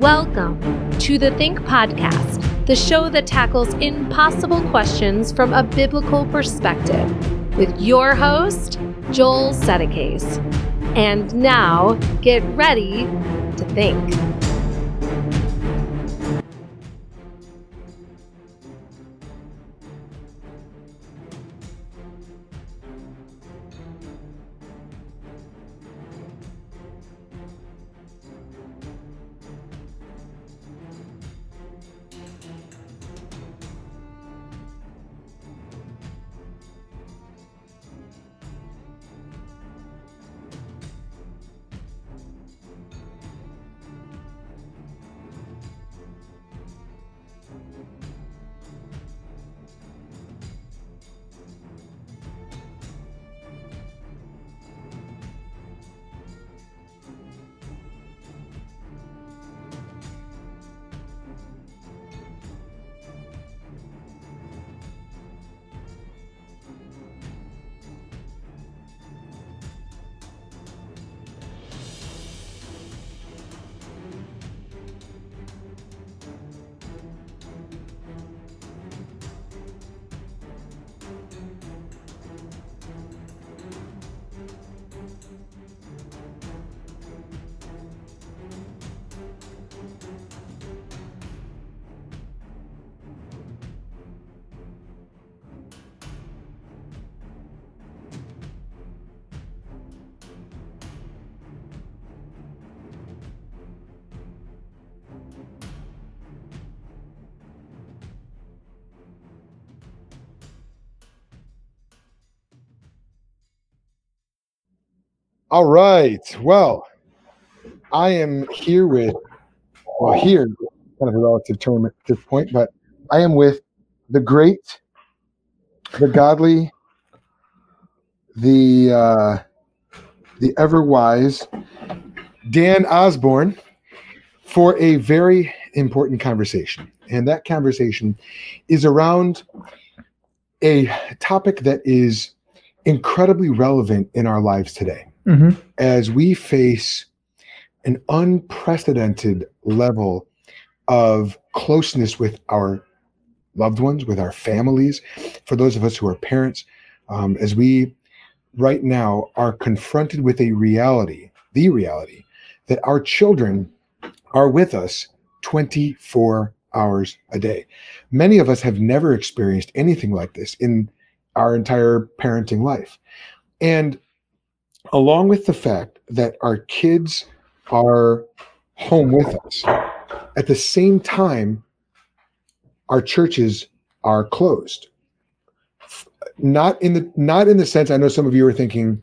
Welcome to the Think Podcast, the show that tackles impossible questions from a biblical perspective, with your host, Joel Settecase. And now, get ready to think. All right. Well, I am here with, kind of a relative term at this point, but I am with the great, the godly, the ever wise Dan Osborne for a very important conversation. And that conversation is around a topic that is incredibly relevant in our lives today. Mm-hmm. As we face an unprecedented level of closeness with our loved ones, with our families, for those of us who are parents, as we right now are confronted with the reality that our children are with us 24 hours a day. Many of us have never experienced anything like this in our entire parenting life. And along with the fact that our kids are home with us, at the same time, our churches are closed. Not in the sense, I know some of you are thinking,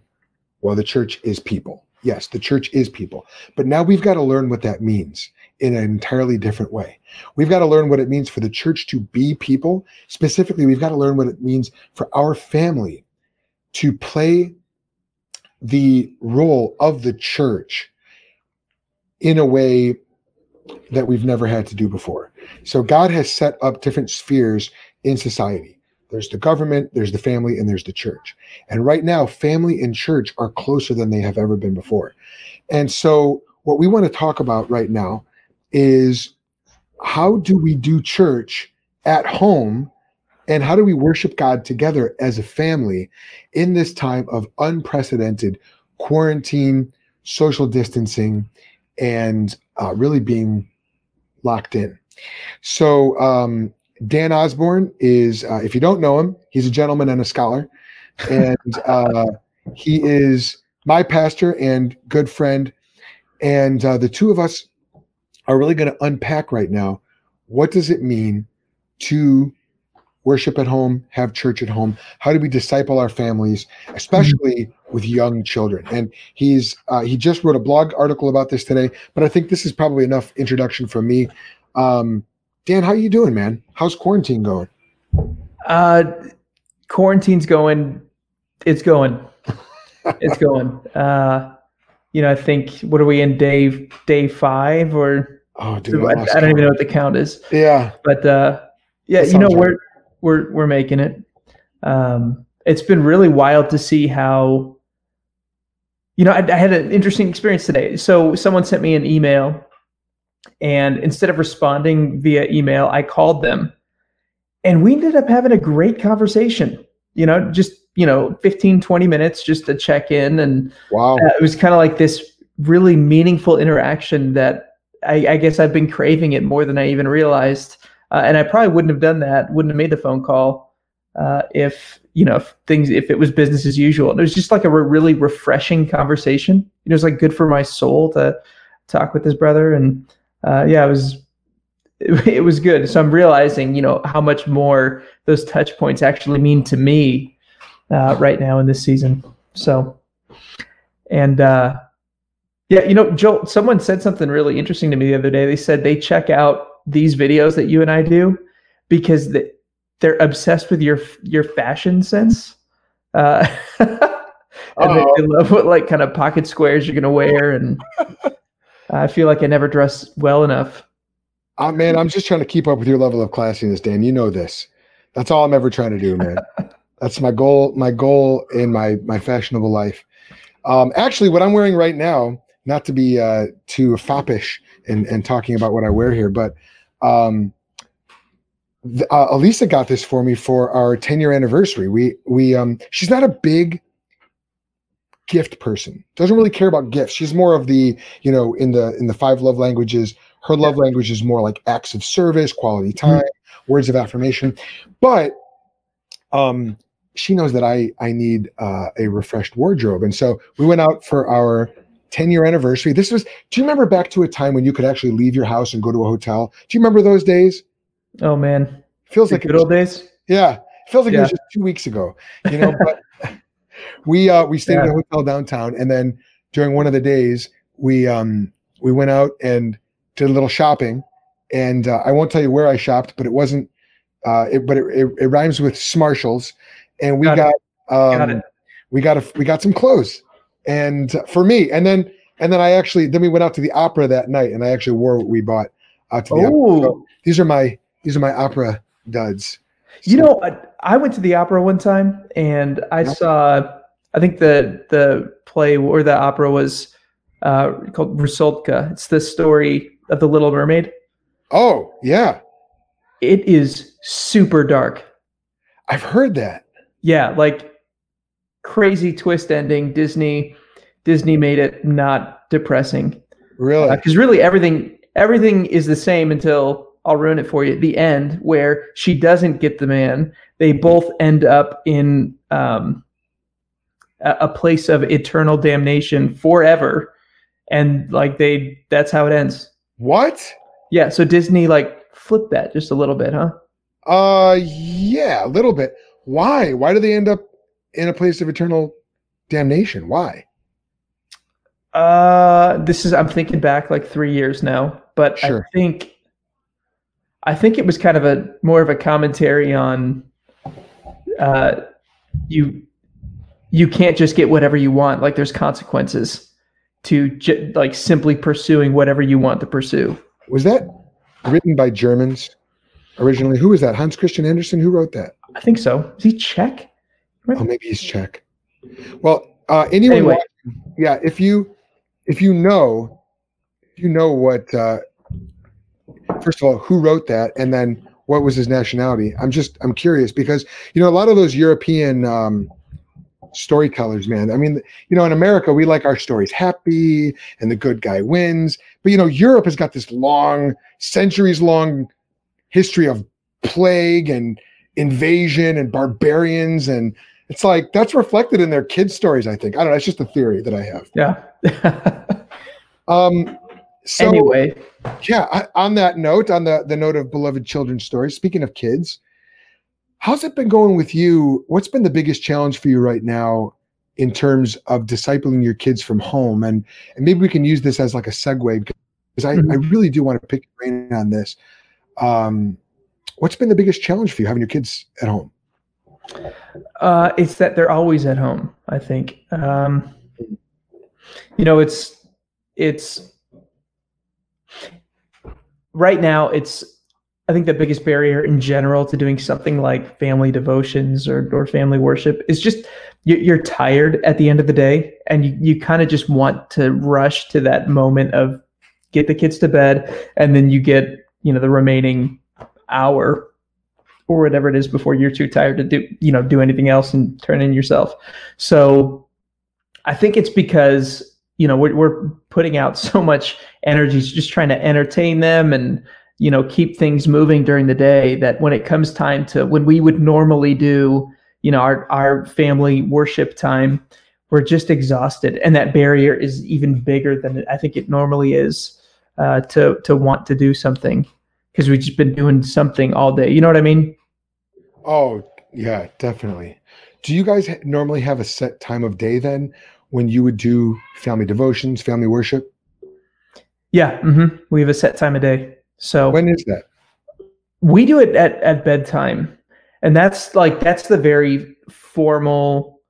well, the church is people. Yes, the church is people. But now we've got to learn what that means in an entirely different way. We've got to learn what it means for the church to be people. Specifically, we've got to learn what it means for our family to play the role of the church in a way that we've never had to do before. So God has set up different spheres in society. There's the government, there's the family, and there's the church. And right now, family and church are closer than they have ever been before. And so what we want to talk about right now is, how do we do church at home? And how do we worship God together as a family in this time of unprecedented quarantine, social distancing, and really being locked in? So Dan Osborne is, if you don't know him, he's a gentleman and a scholar. And he is my pastor and good friend. And the two of us are really going to unpack right now, what does it mean to worship at home, have church at home? How do we disciple our families, especially with young children? And he's he just wrote a blog article about this today, but I think this is probably enough introduction from me. Dan, how you doing, man? How's quarantine going? Quarantine's going. It's going. It's going. I think, what are we in, day 5 or? Oh, dude, I don't even know what the count is. Yeah. But We're making it. It's been really wild to see how, I had an interesting experience today. So someone sent me an email And instead of responding via email, I called them. And we ended up having a great conversation, you know, just, you know, 15, 20 minutes just to check in. And wow. It was kind of like this really meaningful interaction that I guess I've been craving it more than I even realized. And I probably wouldn't have done that, wouldn't have made the phone call if it was business as usual. And it was just like a really refreshing conversation. You know, it was like good for my soul to talk with this brother. And it was good. So I'm realizing, you know, how much more those touch points actually mean to me right now in this season. So, and Joel, someone said something really interesting to me the other day. They said they check out these videos that you and I do because they're obsessed with your fashion sense. And they love what like kind of pocket squares you're going to wear. And I feel like I never dress well enough. Oh, man, I'm just trying to keep up with your level of classiness, Dan. You know this. That's all I'm ever trying to do, man. That's my goal in my fashionable life. Actually, what I'm wearing right now, not to be too foppish and talking about what I wear here, but Alisa got this for me for our 10-year anniversary. We she's not a big gift person. Doesn't really care about gifts. She's more of the, you know, in the five love languages. Her love language is more like acts of service, quality time, words of affirmation. But she knows that I need a refreshed wardrobe. And so we went out for our 10-year anniversary. This was, do you remember back to a time when you could actually leave your house and go to a hotel? Do you remember those days? Oh, man. Feels like the good old days? Yeah. Feels like it was just 2 weeks ago. You know, but we stayed at a hotel downtown. And then during one of the days, we went out and did a little shopping, and I won't tell you where I shopped, but it wasn't. It rhymes with Smarshall's, and we got some clothes, and for me, and then I actually we went out to the opera that night, and I actually wore what we bought out to the opera. So these are my opera duds. So, you know, I went to the opera one time, and I saw, I think the play or the opera was called Rusalka. It's the story of the Little Mermaid. Oh, yeah. It is super dark. I've heard that. Yeah, like crazy twist ending. Disney made it not depressing. Really? Because really everything is the same until, I'll ruin it for you, the end where she doesn't get the man. They both end up in a place of eternal damnation forever. And like that's how it ends. What? Yeah. So Disney like flipped that just a little bit, huh? Yeah, a little bit. Why? Why do they end up in a place of eternal damnation? Why? I'm thinking back like 3 years now, but sure. I think it was kind of a more of a commentary on you can't just get whatever you want. Like there's consequences to like simply pursuing whatever you want to pursue. Was that written by Germans originally? Who was that? Hans Christian Andersen? Who wrote that? I think so. Is he Czech? Oh, maybe he's Czech. Well, anyway. Yeah. If you know what, first of all, who wrote that? And then what was his nationality? I'm curious because, you know, a lot of those European, storytellers, man. I mean, you know, in America, we like our stories happy and the good guy wins. But, you know, Europe has got this long, centuries-long history of plague and invasion and barbarians. And it's like that's reflected in their kids' stories, I think. I don't know. It's just a theory that I have. Yeah. So, anyway. Yeah. On that note, on the note of beloved children's stories, speaking of kids, how's it been going with you? What's been the biggest challenge for you right now in terms of discipling your kids from home? And maybe we can use this as like a segue because I really do want to pick your brain on this. What's been the biggest challenge for you having your kids at home? It's that they're always at home, I think. You know, it's right now it's, I think the biggest barrier in general to doing something like family devotions or family worship is just you're tired at the end of the day, and you kind of just want to rush to that moment of get the kids to bed, and then you get, you know, the remaining hour or whatever it is before you're too tired to do anything else and turn in yourself. So I think it's because, you know, we're putting out so much energy just trying to entertain them and, you know, keep things moving during the day, that when it comes time to when we would normally do, you know, our family worship time, we're just exhausted. And that barrier is even bigger than I think it normally is to want to do something, because we've just been doing something all day. You know what I mean? Oh, yeah, definitely. Do you guys normally have a set time of day then when you would do family devotions, family worship? Yeah, we have a set time of day. So when is that? We do it at bedtime. And that's the very formal,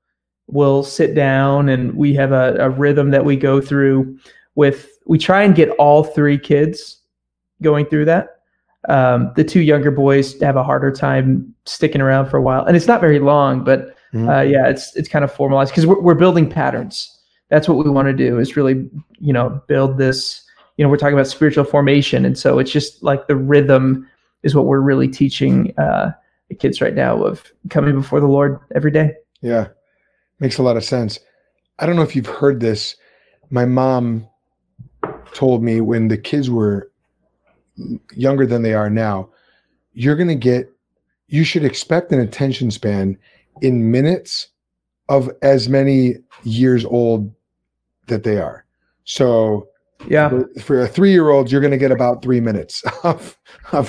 we'll sit down and we have a rhythm that we go through with. We try and get all three kids going through that. The two younger boys have a harder time sticking around for a while. And it's not very long, but it's kind of formalized, because we're building patterns. That's what we want to do, is really, you know, build this. You know, we're talking about spiritual formation. And so it's just like the rhythm is what we're really teaching the kids right now, of coming before the Lord every day. Yeah. Makes a lot of sense. I don't know if you've heard this. My mom told me when the kids were younger than they are now, you should expect an attention span in minutes of as many years old that they are. So yeah, for a 3-year-old, you're going to get about 3 minutes of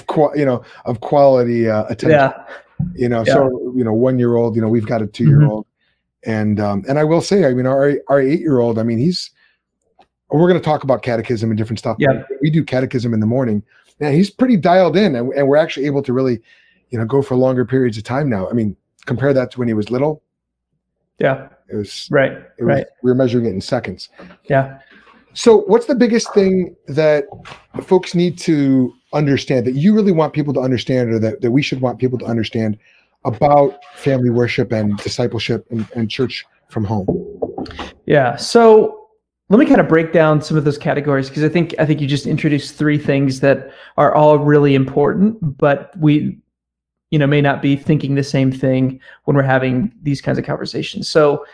quality attention. Yeah. You know, yeah. So, you know, 1-year-old, you know, we've got a 2-year-old, and I will say, I mean, our 8-year-old, I mean, we're going to talk about catechism and different stuff. Yeah, we do catechism in the morning. Now he's pretty dialed in, and we're actually able to really, you know, go for longer periods of time now. I mean, compare that to when he was little. Yeah, it was right. It was, right. We were measuring it in seconds. Yeah. So what's the biggest thing that folks need to understand, that you really want people to understand, or that we should want people to understand about family worship and discipleship and church from home? Yeah. So let me kind of break down some of those categories, because I think you just introduced three things that are all really important, but we, you know, may not be thinking the same thing when we're having these kinds of conversations. So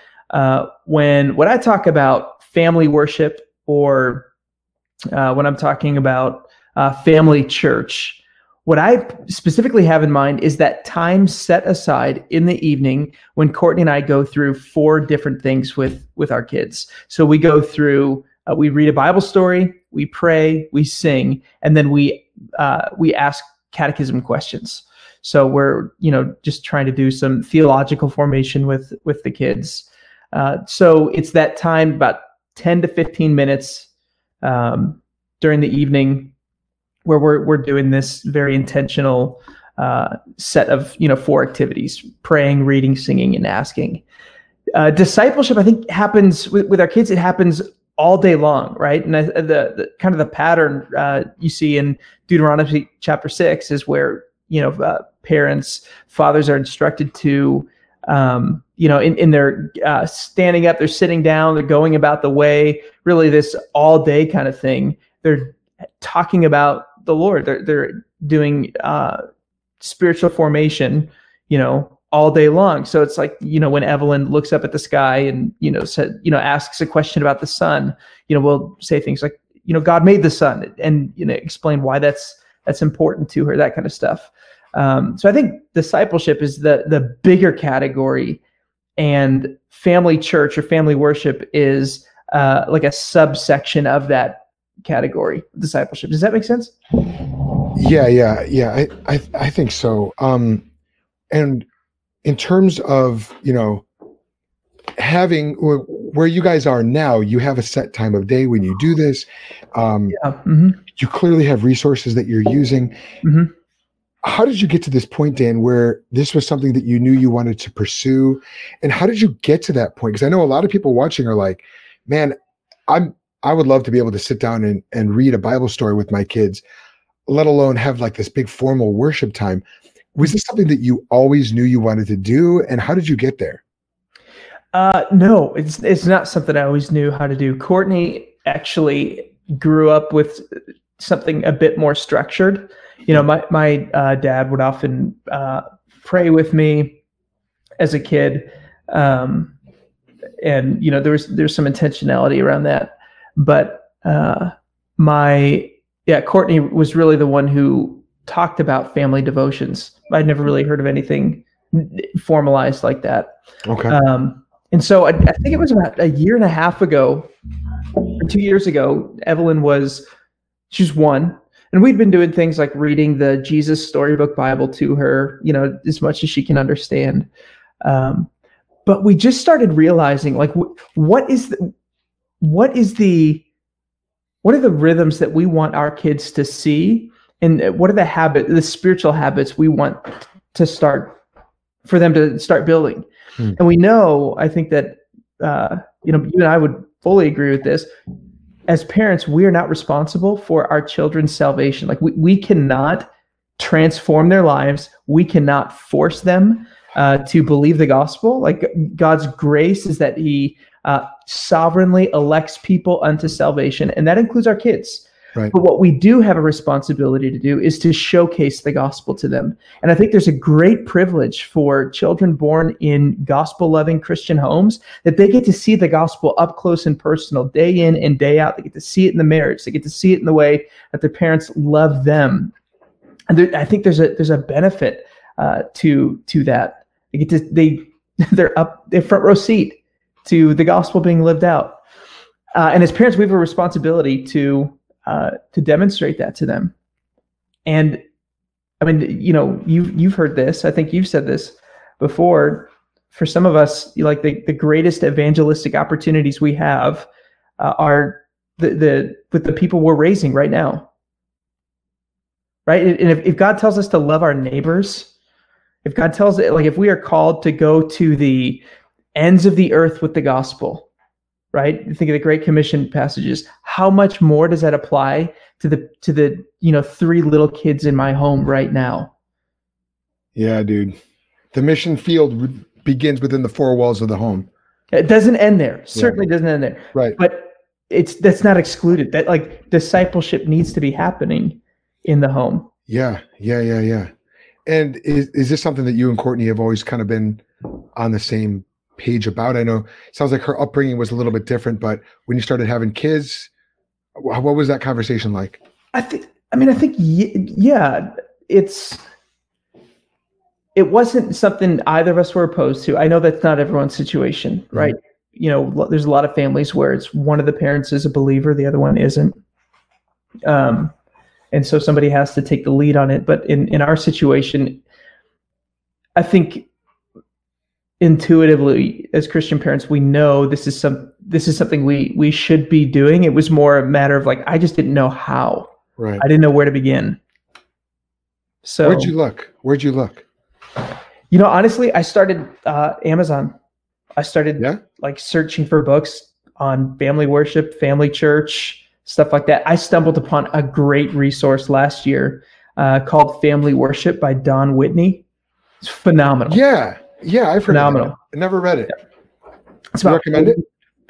when I talk about family worship, or when I'm talking about family church, what I specifically have in mind is that time set aside in the evening when Courtney and I go through 4 different things with our kids. So we go through, we read a Bible story, we pray, we sing, and then we ask catechism questions. So we're, you know, just trying to do some theological formation with the kids. So it's that time, about 10 to 15 minutes during the evening, where we're doing this very intentional set of, you know, 4 activities: praying, reading, singing, and asking. Discipleship, I think, happens with our kids. It happens all day long, right? And the kind of the pattern you see in Deuteronomy chapter 6 is where, you know, parents, fathers are instructed to, you know, in their standing up, they're sitting down, they're going about the way, really this all day kind of thing. They're talking about the Lord. They're doing spiritual formation, you know, all day long. So it's like, you know, when Evelyn looks up at the sky and, you know, said, you know, asks a question about the sun, you know, we'll say things like, you know, God made the sun, and, you know, explain why that's important to her, that kind of stuff. So I think discipleship is the bigger category, and family church or family worship is like a subsection of that category, discipleship. Does that make sense? Yeah. I think so. And in terms of, you know, having where you guys are now, you have a set time of day when you do this. You clearly have resources that you're using. Mm-hmm. How did you get to this point, Dan, where this was something that you knew you wanted to pursue? And how did you get to that point? Because I know a lot of people watching are like, man, I would love to be able to sit down and read a Bible story with my kids, let alone have like this big formal worship time. Was this something that you always knew you wanted to do? And how did you get there? No, it's not something I always knew how to do. Courtney actually grew up with something a bit more structured. You know, my dad would often pray with me as a kid. And, you know, there's some intentionality around that. But Courtney was really the one who talked about family devotions. I'd never really heard of anything formalized like that. Okay. And so I think it was about a year and a half ago, or 2 years ago, Evelyn was 1. And we'd been doing things like reading the Jesus Storybook Bible to her, you know, as much as she can understand. But we just started realizing, like, what are the rhythms that we want our kids to see, and what are the spiritual habits we want to start for them to start building. Hmm. And we know, I think that you know, you and I would fully agree with this. As parents, we are not responsible for our children's salvation. Like we cannot transform their lives. We cannot force them to believe the gospel. Like God's grace is that He sovereignly elects people unto salvation, and that includes our kids. Right. But what we do have a responsibility to do is to showcase the gospel to them. And I think there's a great privilege for children born in gospel-loving Christian homes that they get to see the gospel up close and personal, day in and day out. They get to see it in the marriage. They get to see it in the way that their parents love them. And I think there's a benefit to that. They get to they're up their front row seat to the gospel being lived out. And as parents, we have a responsibility to demonstrate that to them. And I mean, you know, you've heard this, I think you've said this before. For some of us, like the greatest evangelistic opportunities we have are with the people we're raising right now. Right. And if God tells us to love our neighbors, if God tells it, like if we are called to go to the ends of the earth with the gospel, right? Think of the Great Commission passages. How much more does that apply to the you know, 3 little kids in my home right now? Yeah, dude. The mission field begins within the 4 walls of the home. It doesn't end there. Certainly doesn't end there. Right. But that's not excluded. That like discipleship needs to be happening in the home. Yeah. And is this something that you and Courtney have always kind of been on the same page about? I know it sounds like her upbringing was a little bit different, but when you started having kids, what was that conversation like? It wasn't something either of us were opposed to. I know that's not everyone's situation, mm-hmm. right? You know, there's a lot of families where it's one of the parents is a believer, the other one isn't. And so somebody has to take the lead on it. But in our situation, I think intuitively, as Christian parents, we know this is something we should be doing. It was more a matter of like, I just didn't know how. Right. I didn't know where to begin. So where'd you look? You know, honestly, I started Amazon. I started like searching for books on family worship, family church, stuff like that. I stumbled upon a great resource last year called Family Worship by Don Whitney. It's phenomenal. Yeah. Yeah, I've heard of it. I never read it. Yeah. Do you recommend it?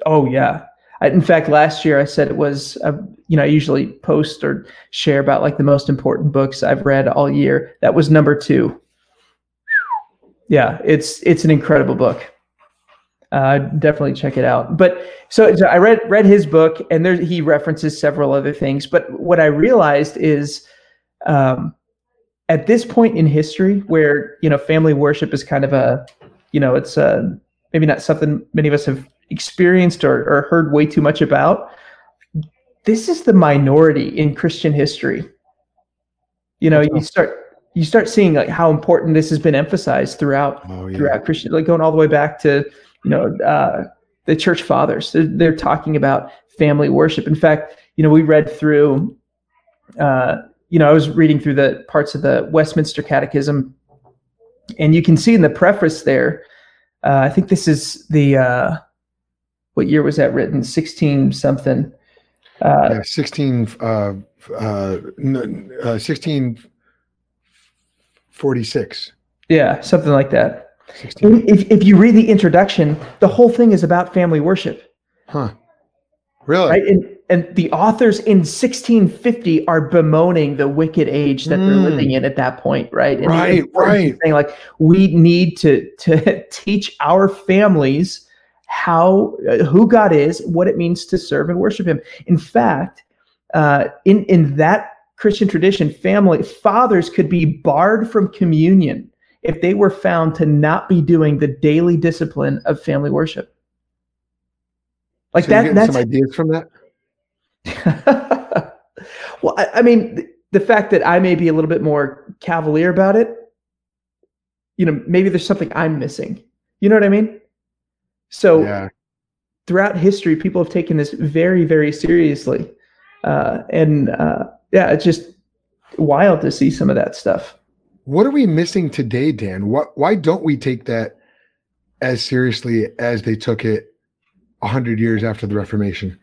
Oh, yeah. In fact, last year I said it was, you know, I usually post or share about like the most important books I've read all year. That was number 2. Yeah, it's an incredible book. Definitely check it out. But so I read his book, and there he references several other things. But what I realized is, at this point in history where, you know, family worship is kind of a, you know, it's maybe not something many of us have experienced or heard way too much about. This is the minority in Christian history. You know, you start seeing like how important this has been emphasized throughout Christian, like going all the way back to, you know, the church fathers. They're talking about family worship. In fact, you know, we read through, you know, I was reading through the parts of the Westminster Catechism, and you can see in the preface there, I think this is the, what year was that written? 16 something. 1646. Yeah, something like that. If you read the introduction, the whole thing is about family worship. Huh. Really? Right? And and the authors in 1650 are bemoaning the wicked age that they're living in at that point, right? And saying like, we need to teach our families how who God is, what it means to serve and worship Him. In fact, in that Christian tradition, fathers could be barred from communion if they were found to not be doing the daily discipline of family worship. Like so that's some ideas from that. Well, I mean, the fact that I may be a little bit more cavalier about it, you know, maybe there's something I'm missing. You know what I mean? So throughout history, people have taken this very, very seriously. It's just wild to see some of that stuff. What are we missing today, Dan? Why don't we take that as seriously as they took it 100 years after the Reformation?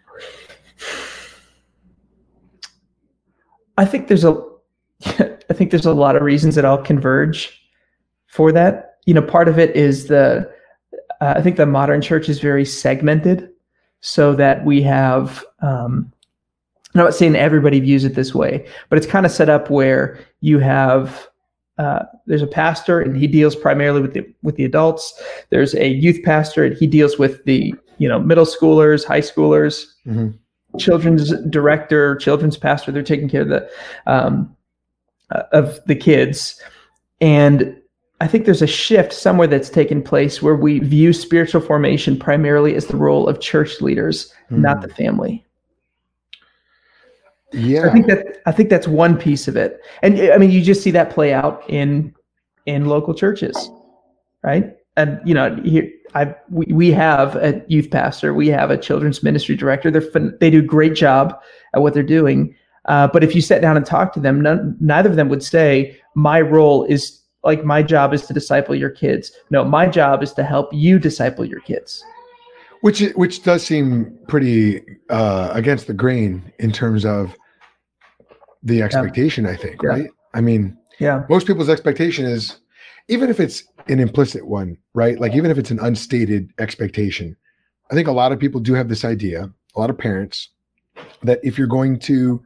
I think there's a lot of reasons that all converge for that. You know, part of it is I think the modern church is very segmented, so that we have, I'm not saying everybody views it this way, but it's kind of set up where you have, there's a pastor and he deals primarily with the adults. There's a youth pastor and he deals with the, you know, middle schoolers, high schoolers, children's director, children's pastor. They're taking care of the kids. And I think there's a shift somewhere that's taken place where we view spiritual formation primarily as the role of church leaders, not the family. Yeah, so I think that's one piece of it, and I mean you just see that play out in local churches, right? And you know, here we have a youth pastor, we have a children's ministry director. They do a great job at what they're doing, but if you sat down and talked to them, neither of them would say my role is like my job is to disciple your kids. No, my job is to help you disciple your kids. Which does seem pretty against the grain in terms of the expectation, I think, right? I mean, most people's expectation is, even if it's an implicit one, right? Like even if it's an unstated expectation, I think a lot of people do have this idea, a lot of parents, that if you're going to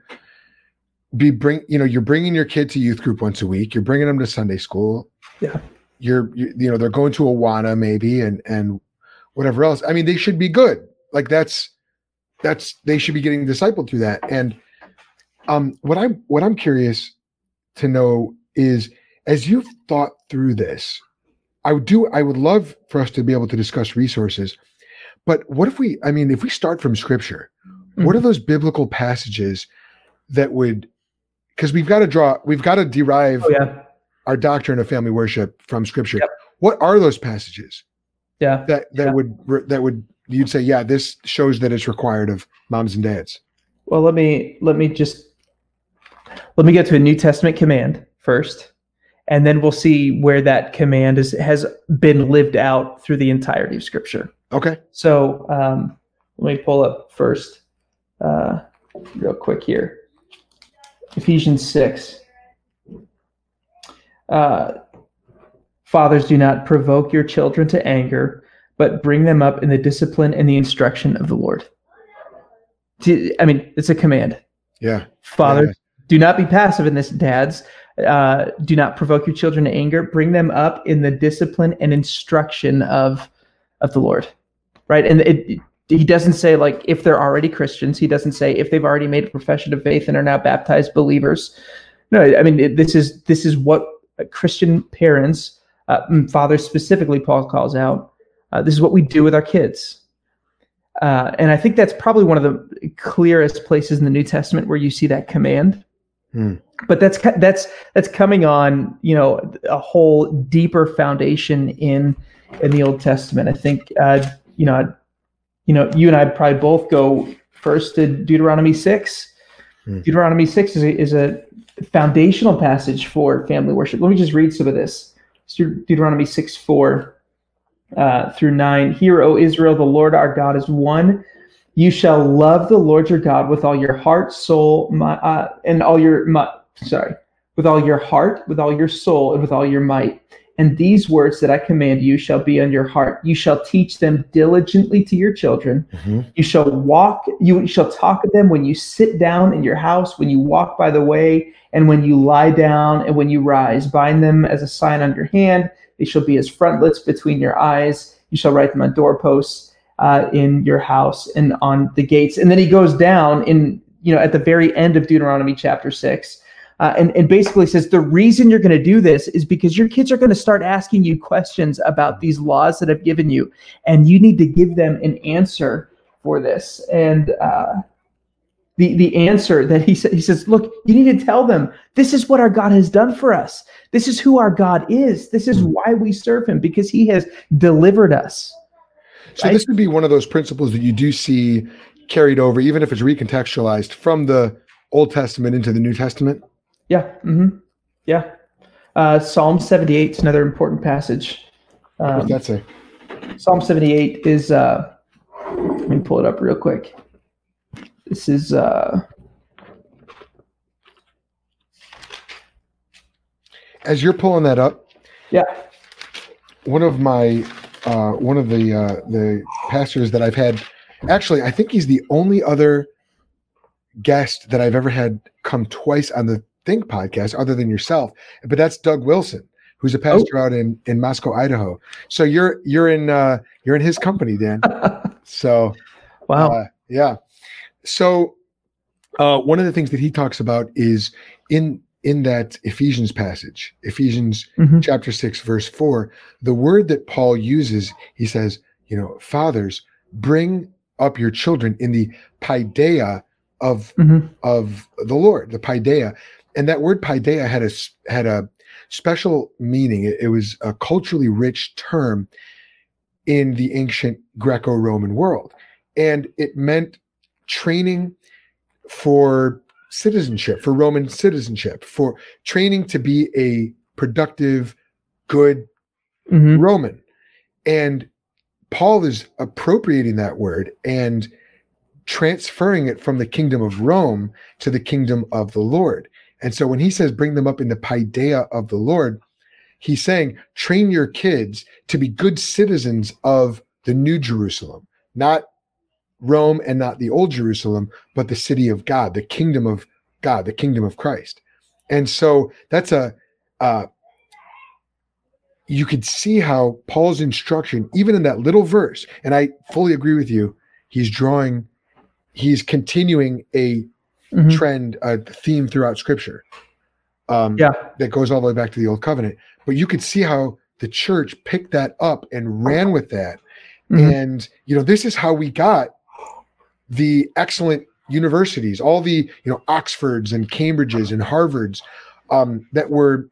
you're bringing your kid to youth group once a week, you're bringing them to Sunday school, you're they're going to Awana maybe and whatever else. I mean, they should be good. Like that's they should be getting discipled through that. And what I'm curious to know is, as you've thought through this, I would love for us to be able to discuss resources, but if we start from scripture, what are those biblical passages that would, because we've got to derive our doctrine of family worship from scripture. Yep. What are those passages? Yeah, that would you'd say, yeah, this shows that it's required of moms and dads. Well, let me get to a New Testament command first, and then we'll see where that command has been lived out through the entirety of Scripture. Okay. So let me pull up first, real quick here, Ephesians 6. Fathers, do not provoke your children to anger, but bring them up in the discipline and the instruction of the Lord. I mean, it's a command. Yeah. Fathers, do not be passive in this, dads. Do not provoke your children to anger. Bring them up in the discipline and instruction of the Lord. Right? And he doesn't say, like, if they're already Christians. He doesn't say if they've already made a profession of faith and are now baptized believers. No, I mean, this is what Christian parents... fathers specifically, Paul calls out, this is what we do with our kids. And I think that's probably one of the clearest places in the New Testament where you see that command. But that's coming on, you know, a whole deeper foundation in the Old Testament. I think, you and I probably both go first to Deuteronomy 6. Deuteronomy 6 is a foundational passage for family worship. Let me just read some of this. Deuteronomy 6:4 through 9. Hear, O Israel, the Lord our God is one. You shall love the Lord your God with all your heart, soul, and all your might, with all your soul, and with all your might. And these words that I command you shall be on your heart. You shall teach them diligently to your children. Mm-hmm. You shall talk of them when you sit down in your house, when you walk by the way, and when you lie down, and when you rise. Bind them as a sign on your hand. They shall be as frontlets between your eyes. You shall write them on doorposts in your house and on the gates. And then he goes down at the very end of Deuteronomy chapter 6. And basically says the reason you're going to do this is because your kids are going to start asking you questions about these laws that I've given you, and you need to give them an answer for this. And the answer that he says, look, you need to tell them this is what our God has done for us. This is who our God is. This is why we serve him, because he has delivered us. So this would be one of those principles that you do see carried over, even if it's recontextualized from the Old Testament into the New Testament. Yeah. Mm-hmm. Yeah. Psalm 78 is another important passage. What does that say? Psalm 78 is, let me pull it up real quick. This is, as you're pulling that up. Yeah. One of the the pastors that I've had, actually, I think he's the only other guest that I've ever had come twice on the Think podcast other than yourself, but that's Doug Wilson, who's a pastor out in Moscow, Idaho. So you're in his company, Dan. So wow. Yeah. So one of the things that he talks about is in that Ephesians passage, Ephesians chapter 6, verse 4, the word that Paul uses, he says, fathers, bring up your children in the paideia of the Lord, the paideia. And that word paideia had a special meaning. It was a culturally rich term in the ancient Greco-Roman world. And it meant training for citizenship, for Roman citizenship, for training to be a productive, good Roman. And Paul is appropriating that word and transferring it from the kingdom of Rome to the kingdom of the Lord. And so when he says, bring them up in the paideia of the Lord, he's saying, train your kids to be good citizens of the new Jerusalem, not Rome and not the old Jerusalem, but the city of God, the kingdom of God, the kingdom of Christ. And so that's you could see how Paul's instruction, even in that little verse, and I fully agree with you, he's continuing a trend, a theme throughout Scripture that goes all the way back to the Old Covenant. But you could see how the church picked that up and ran with that. Mm-hmm. And, this is how we got the excellent universities, all the, Oxfords and Cambridges and Harvards that were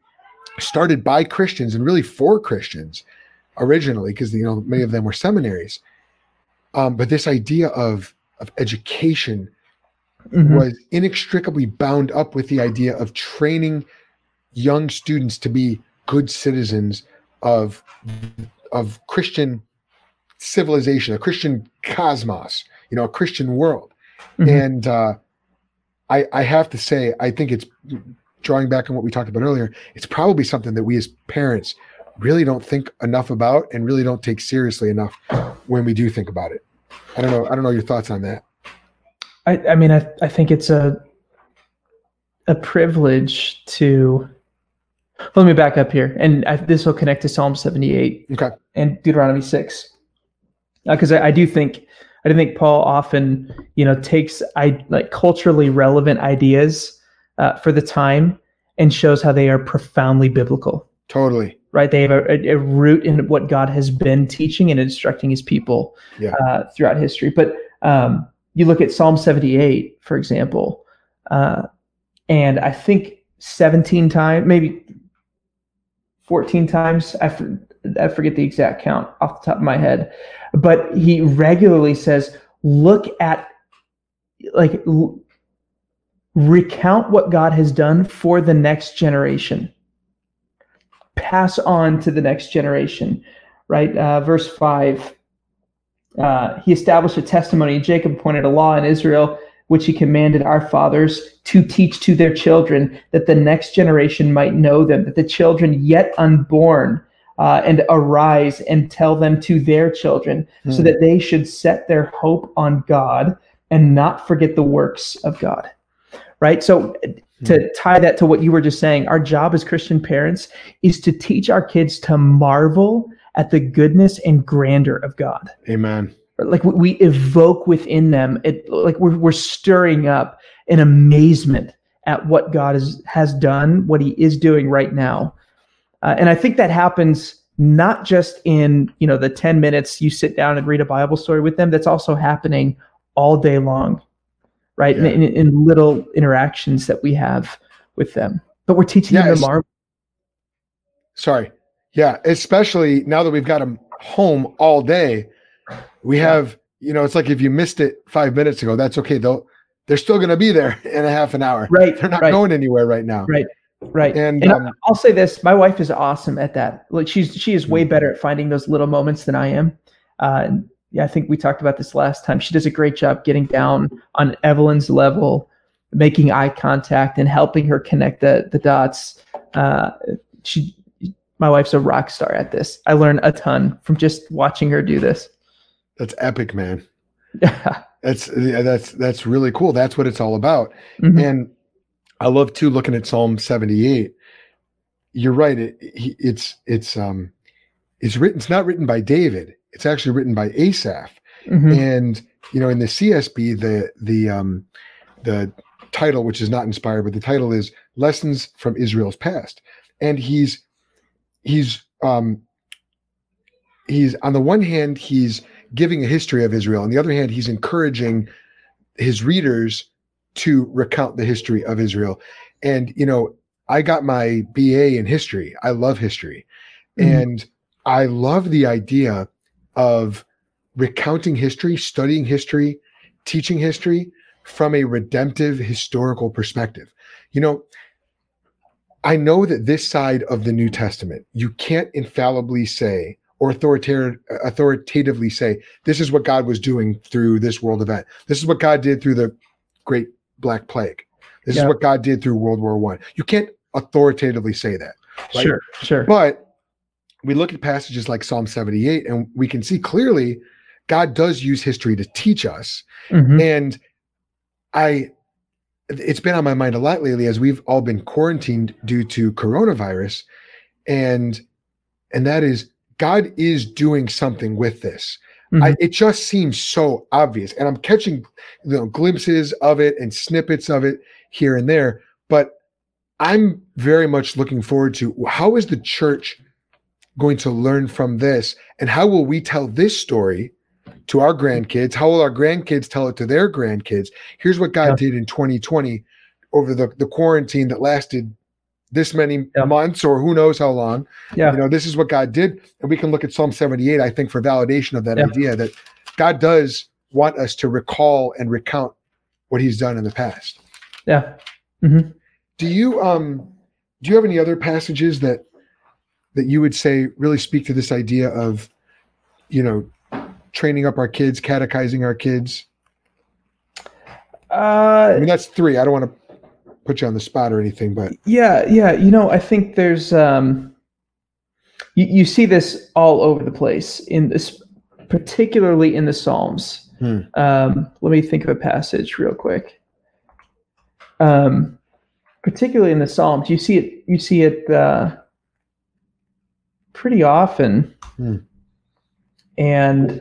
started by Christians and really for Christians originally, because, many of them were seminaries. But this idea of education was inextricably bound up with the idea of training young students to be good citizens of Christian civilization, a Christian cosmos, a Christian world. And I have to say, I think it's drawing back on what we talked about earlier. It's probably something that we as parents really don't think enough about and really don't take seriously enough when we do think about it. I don't know your thoughts on that. I mean, I think it's a privilege to. Let me back up here, and this will connect to Psalm 78 and Deuteronomy 6, because I do think Paul often takes culturally relevant ideas for the time and shows how they are profoundly biblical. Totally. Right, they have a root in what God has been teaching and instructing his people throughout history. But you look at Psalm 78, for example, and I think 17 times, maybe 14 times, I forget the exact count off the top of my head, but he regularly says, look at, recount what God has done for the next generation. Pass on to the next generation, right? Verse 5, he established a testimony. Jacob appointed a law in Israel, which he commanded our fathers to teach to their children, that the next generation might know them, that the children yet unborn and arise and tell them to their children, so that they should set their hope on God and not forget the works of God. Right? So to tie that to what you were just saying, our job as Christian parents is to teach our kids to marvel at the goodness and grandeur of God. Amen. Like we evoke within them, we're stirring up an amazement at what God has done, what he is doing right now. And I think that happens not just in, the 10 minutes you sit down and read a Bible story with them. That's also happening all day long, right? Yeah. In little interactions that we have with them. But we're teaching them to marvel. Sorry. Yeah, especially now that we've got them home all day. We have, it's like if you missed it 5 minutes ago, that's okay though. They're still going to be there in a half an hour. Right. They're not going anywhere right now. Right. And I'll say this, my wife is awesome at that. Like she is way better at finding those little moments than I am. I think we talked about this last time. She does a great job getting down on Evelyn's level, making eye contact and helping her connect the dots. My wife's a rock star at this. I learn a ton from just watching her do this. That's epic, man. That's really cool. That's what it's all about. Mm-hmm. And I love too looking at Psalm 78. You're right. It's written. It's not written by David. It's actually written by Asaph. Mm-hmm. And in the CSB, the title, which is not inspired, but the title is "Lessons from Israel's Past," and he's on the one hand he's giving a history of Israel. On the other hand, he's encouraging his readers to recount the history of Israel. And, I got my BA in history. I love history. Mm-hmm. And I love the idea of recounting history, studying history, teaching history from a redemptive historical perspective. I know that this side of the New Testament, you can't infallibly say, or authoritatively say, this is what God was doing through this world event. This is what God did through the Great Black Plague. This is what God did through World War I. You can't authoritatively say that. Right? Sure. But we look at passages like Psalm 78, and we can see clearly God does use history to teach us. Mm-hmm. And it's been on my mind a lot lately as we've all been quarantined due to coronavirus. And that is, God is doing something with this. Mm-hmm. It just seems so obvious, and I'm catching glimpses of it and snippets of it here and there, but I'm very much looking forward to how is the church going to learn from this, and how will we tell this story to our grandkids? How will our grandkids tell it to their grandkids? Here's what God did in 2020 over the quarantine that lasted this many months, or who knows how long. This is what God did. And we can look at Psalm 78, I think, for validation of that idea that God does want us to recall and recount what he's done in the past. Yeah. Mm-hmm. Do you have any other passages that you would say really speak to this idea of, training up our kids, catechizing our kids? That's three. I don't want to put you on the spot or anything, but I think there's you see this all over the place in this, particularly in the Psalms. Let me think of a passage real quick. Particularly in the Psalms, you see it pretty often. And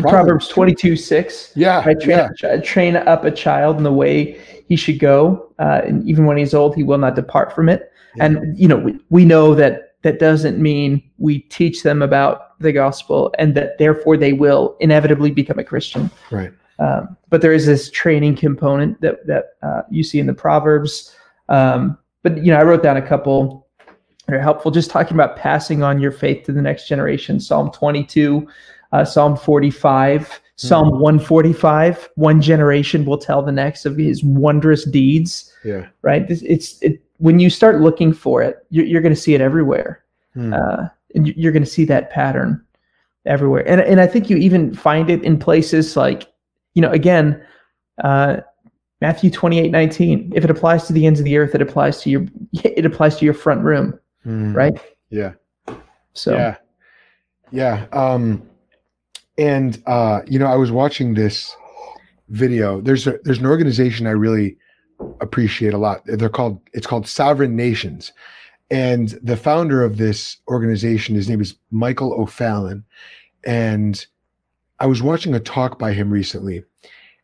Proverbs 22:6. Right? Train up a child in the way he should go, and even when he's old, he will not depart from it. Yeah. And we know that doesn't mean we teach them about the gospel, and that therefore they will inevitably become a Christian. Right. But there is this training component that you see in the Proverbs. I wrote down a couple that are helpful, just talking about passing on your faith to the next generation. Psalm 22. Psalm 45, Psalm 145, one generation will tell the next of his wondrous deeds. Yeah. Right. When you start looking for it, you're going to see it everywhere. And you're going to see that pattern everywhere. And I think you even find it in places like, again, Matthew 28:19, if it applies to the ends of the earth, it applies to your front room. Right. Yeah. So yeah. And I was watching this video. There's an organization I really appreciate a lot. It's called Sovereign Nations. And the founder of this organization, his name is Michael O'Fallon. And I was watching a talk by him recently,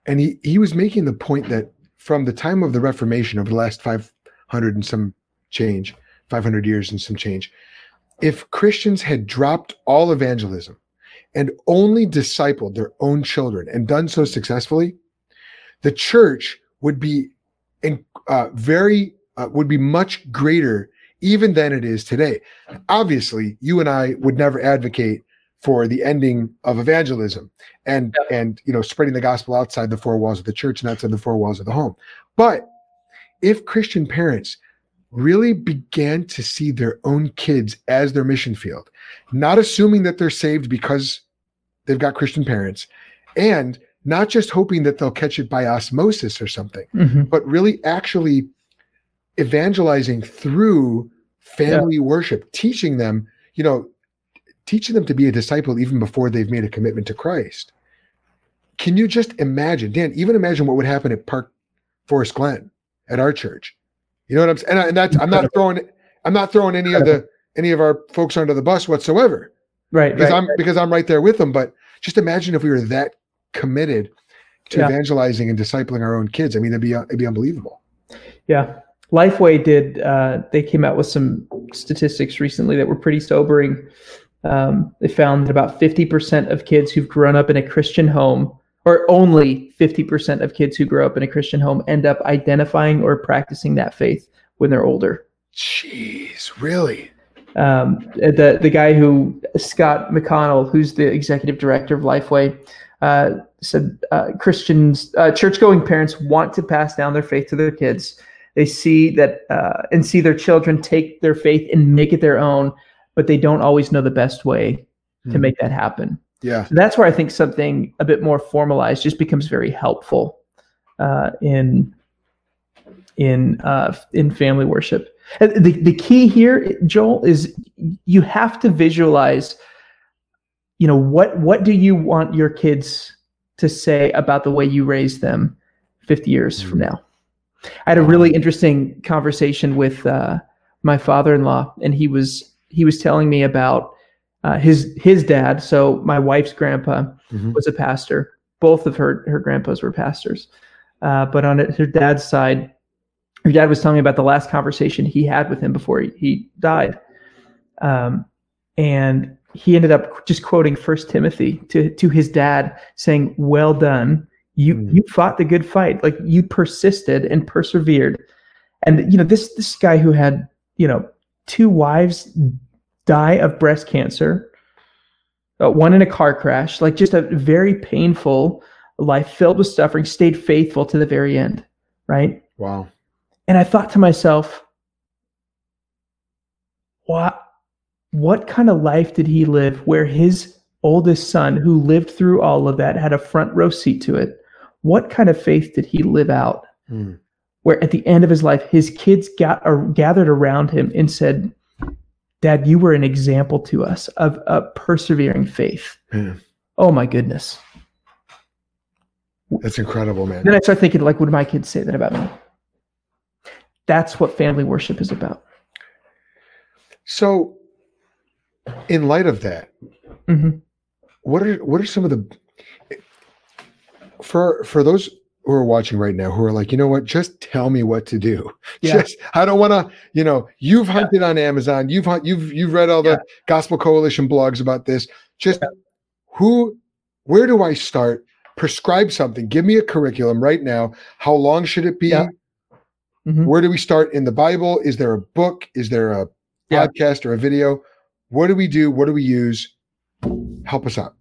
and he was making the point that from the time of the Reformation, over the last 500 years and some change, if Christians had dropped all evangelism and only discipled their own children and done so successfully, the church would be much greater even than it is today. Obviously, you and I would never advocate for the ending of evangelism and spreading the gospel outside the four walls of the church and outside the four walls of the home. But if Christian parents really began to see their own kids as their mission field, not assuming that they're saved because they've got Christian parents, and not just hoping that they'll catch it by osmosis or something, but really actually evangelizing through family worship, teaching them to be a disciple even before they've made a commitment to Christ. Can you just imagine, Dan, even imagine what would happen at Park Forest Glen at our church? You know what I'm saying? I'm not throwing any of our folks under the bus whatsoever. Right. Because I'm right there with them. But just imagine if we were that committed to evangelizing and discipling our own kids. I mean, it'd be unbelievable. Yeah. Lifeway they came out with some statistics recently that were pretty sobering. They found that about 50% of kids who've grown up in a Christian home, or only 50% of kids who grow up in a Christian home, end up identifying or practicing that faith when they're older. Jeez, really? The guy who, Scott McConnell, who's the executive director of Lifeway, said church-going parents want to pass down their faith to their kids. They see that and see their children take their faith and make it their own, but they don't always know the best way to make that happen. Yeah. So that's where I think something a bit more formalized just becomes very helpful in family worship. The key here, Joel, is you have to visualize, what do you want your kids to say about the way you raise them 50 years from now? I had a really interesting conversation with my father-in-law, and he was telling me about his dad. So my wife's grandpa was a pastor. Both of her grandpas were pastors. But on her dad's side, her dad was telling me about the last conversation he had with him before he died. And he ended up just quoting First Timothy to his dad, saying, "Well done. You fought the good fight. Like, you persisted and persevered." And this guy who had, 2 wives die of breast cancer, one in a car crash, like just a very painful life filled with suffering, stayed faithful to the very end, right? Wow. And I thought to myself, what kind of life did he live where his oldest son, who lived through all of that, had a front row seat to it? What kind of faith did he live out? Where at the end of his life, his kids gathered around him and said, "Dad, you were an example to us of a persevering faith." Yeah. Oh my goodness. That's incredible, man. Then I start thinking, like, would my kids say that about me? That's what family worship is about. So in light of that, what are some of the, for those who are watching right now, who are like, you know what, just tell me what to do. Yeah. I don't want to, you've hunted on Amazon, you've read all the Gospel Coalition blogs about this. Just where do I start? Prescribe something. Give me a curriculum right now. How long should it be? Yeah. Where do we start in the Bible? Is there a book? Is there a podcast or a video? What do we do? What do we use? Help us out.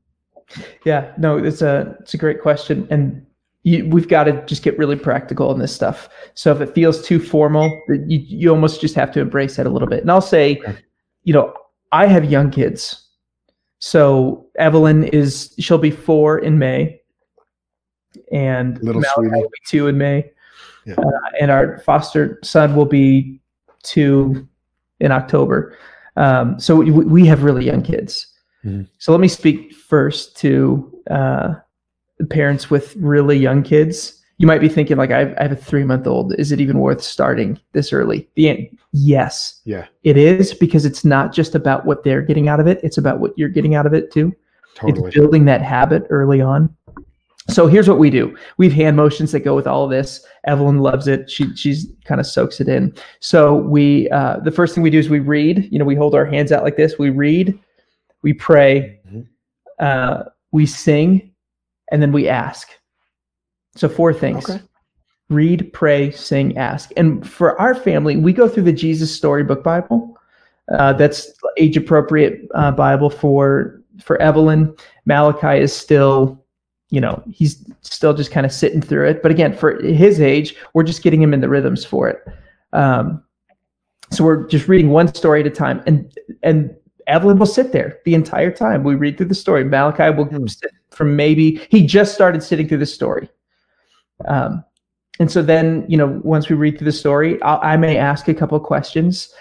Yeah, no, it's a great question. And we've got to just get really practical on this stuff. So if it feels too formal, you almost just have to embrace that a little bit. And I'll say, I have young kids. So Evelyn she'll be 4 in May, and Malik will be 2 in May, and our foster son will be 2 in October. So we have really young kids. Mm-hmm. So let me speak first to parents with really young kids. You might be thinking, like, I have a 3-month-old. Is it even worth starting this early? The answer, yes. Yeah. It is, because it's not just about what they're getting out of it. It's about what you're getting out of it too. Totally. It's building that habit early on. So here's what we do. We have hand motions that go with all of this. Evelyn loves it. She's kind of soaks it in. So we, the first thing we do is we read. You know, we hold our hands out like this. We read, we pray, mm-hmm. We sing, and then we ask. So 4 things. Okay. Read, pray, sing, ask. And for our family, we go through the Jesus Storybook Bible. That's age-appropriate Bible for Evelyn. Malachi is still... you know, he's still just kind of sitting through it. But again, for his age, we're just getting him in the rhythms for it. So we're just reading one story at a time. And Evelyn will sit there the entire time. We read through the story. Malachi will sit from maybe, he just started sitting through the story. And so then, you know, once we read through the story, I may ask a couple of questions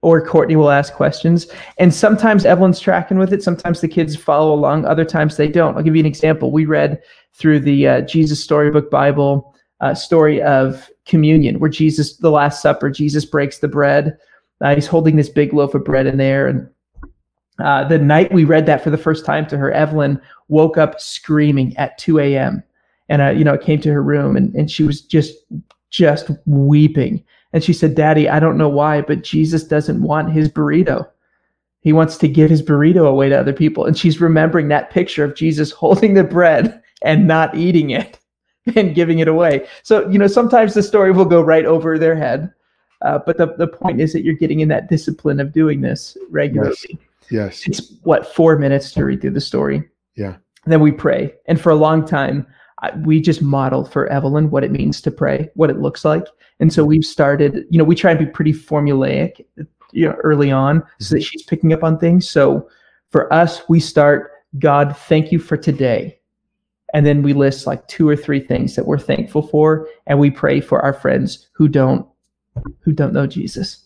or Courtney will ask questions. And sometimes Evelyn's tracking with it. Sometimes the kids follow along. Other times they don't. I'll give you an example. We read through the Jesus Storybook Bible story of communion, where Jesus, the Last Supper, Jesus breaks the bread. He's holding this big loaf of bread in there. And the night we read that for the first time to her, Evelyn woke up screaming at 2 a.m. And, you know, I came to her room and she was just weeping. And she said, "Daddy, I don't know why, but Jesus doesn't want his burrito. He wants to give his burrito away to other people." And she's remembering that picture of Jesus holding the bread and not eating it and giving it away. So, you know, sometimes the story will go right over their head. But the point is that you're getting in that discipline of doing this regularly. Yes. It's, 4 minutes to read through the story. Yeah. And then we pray. And for a long time, we just model for Evelyn what it means to pray, what it looks like. And so we've started, you know, we try and be pretty formulaic, you know, early on so that she's picking up on things. So for us, we start, "God, thank you for today." And then we list like 2 or 3 things that we're thankful for. And we pray for our friends who don't know Jesus.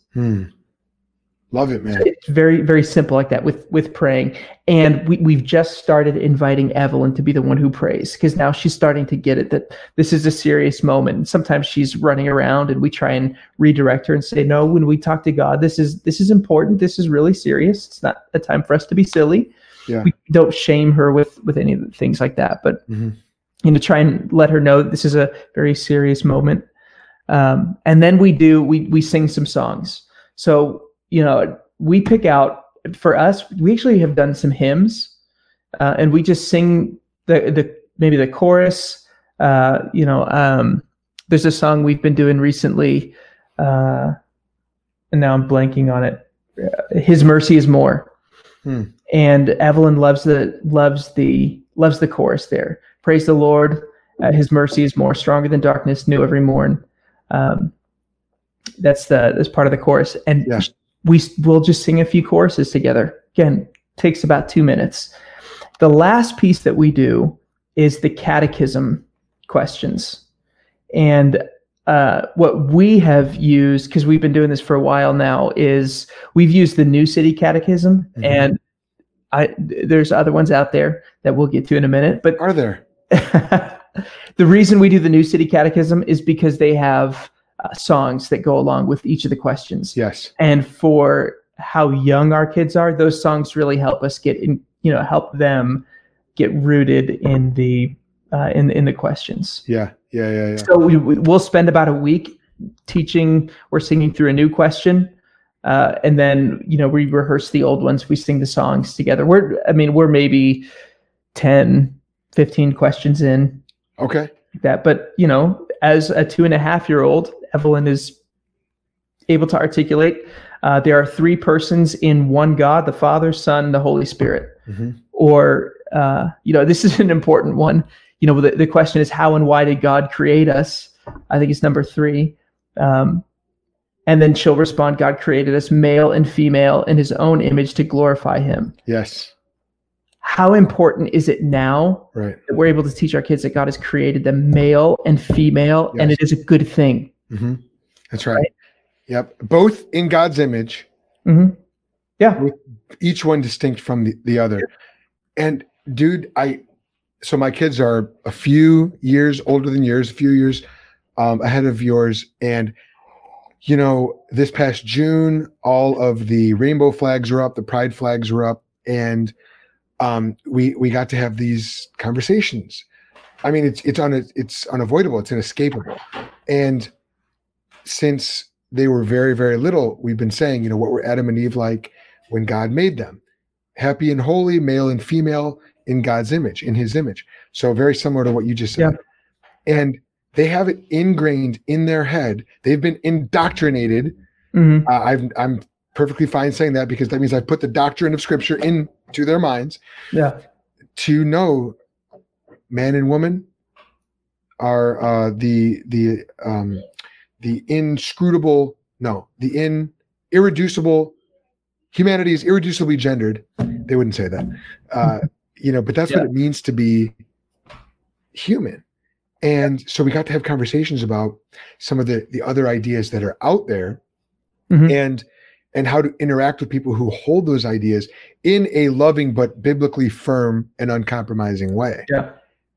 Love it, man. So it's very, very simple like that with praying. And we've just started inviting Evelyn to be the one who prays, because now she's starting to get it that this is a serious moment. And sometimes she's running around and we try and redirect her and say, "No, when we talk to God, this is important. This is really serious. It's not a time for us to be silly." Yeah. We don't shame her with any of the things like that, but you know, try and let her know that this is a very serious moment. And then we sing some songs. So, you know, we pick out, for us, we actually have done some hymns, and we just sing maybe the chorus. There's a song we've been doing recently, and now I'm blanking on it. "His Mercy Is More," and Evelyn loves the chorus there. "Praise the Lord, His mercy is more, stronger than darkness, new every morn." That's part of the chorus, and. Yeah. We'll just sing a few choruses together. Again, takes about 2 minutes. The last piece that we do is the catechism questions. And what we have used, because we've been doing this for a while now, is we've used the New City Catechism. Mm-hmm. And there's other ones out there that we'll get to in a minute. But are there? The reason we do the New City Catechism is because they have songs that go along with each of the questions. Yes. And for how young our kids are, those songs really help us get in, you know, help them get rooted in the in the questions. Yeah. So we'll spend about a week teaching or singing through a new question, and then, you know, we rehearse the old ones. We sing the songs together. We're maybe 10, 15 questions in. Okay. Like that, but you know, as a 2.5-year-old, Evelyn is able to articulate, there are 3 persons in one God, the Father, Son, the Holy Spirit. Mm-hmm. Or, you know, this is an important one. You know, the question is, how and why did God create us? I think it's number 3. And then she'll respond, "God created us male and female in his own image to glorify him." Yes. How important is it now, right, that we're able to teach our kids that God has created them male and female? Yes. And it is a good thing. Mm-hmm. That's right. Yep. Both in God's image Mm-hmm. Yeah. With each one distinct from the other. Yeah. And dude, so my kids are a few years older than yours, a few years ahead of yours. And, you know, this past June, all of the rainbow flags were up, the pride flags were up, and we got to have these conversations. I mean, it's unavoidable. It's inescapable. And since they were very, very little, we've been saying, you know, what were Adam and Eve like when God made them? Happy and holy, male and female, in God's image, in his image. So very similar to what you just said. Yeah. And they have it ingrained in their head. They've been indoctrinated. Mm-hmm. I'm perfectly fine saying that, because that means I put the doctrine of Scripture into their minds. Yeah. To know man and woman are irreducible. Humanity is irreducibly gendered. They wouldn't say that, but that's what it means to be human. And so we got to have conversations about some of the other ideas that are out there, mm-hmm. and how to interact with people who hold those ideas in a loving but biblically firm and uncompromising way. Yeah.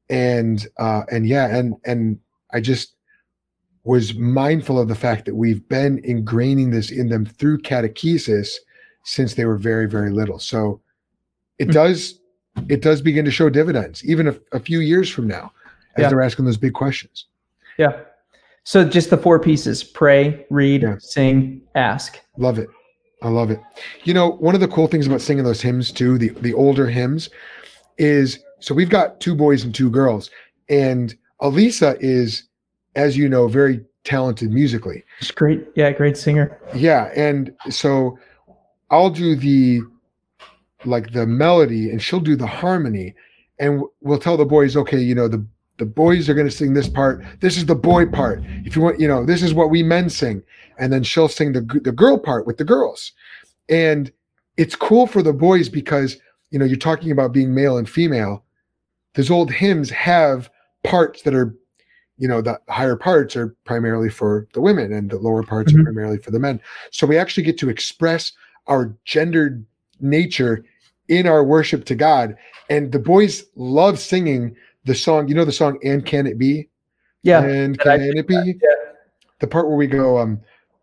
And I just was mindful of the fact that we've been ingraining this in them through catechesis since they were very, very little. So it does begin to show dividends, even a few years from now, as they're asking those big questions. Yeah. So just the four pieces: pray, read, sing, ask. Love it. I love it. You know, one of the cool things about singing those hymns too, the older hymns, is so we've got two boys and two girls, and Alisa is, as you know, very talented musically. She's great. Yeah, great singer. Yeah, and so I'll do the melody and she'll do the harmony, and we'll tell the boys, okay, you know, the boys are going to sing this part. This is the boy part. If you want, you know, this is what we men sing. And then she'll sing the girl part with the girls. And it's cool for the boys because, you know, you're talking about being male and female. Those old hymns have parts that are, you know, the higher parts are primarily for the women and the lower parts mm-hmm. are primarily for the men. So we actually get to express our gendered nature in our worship to God. And the boys love singing the song, you know, the song, "And Can It Be?" Yeah. And can it be? That, yeah. The part where we go,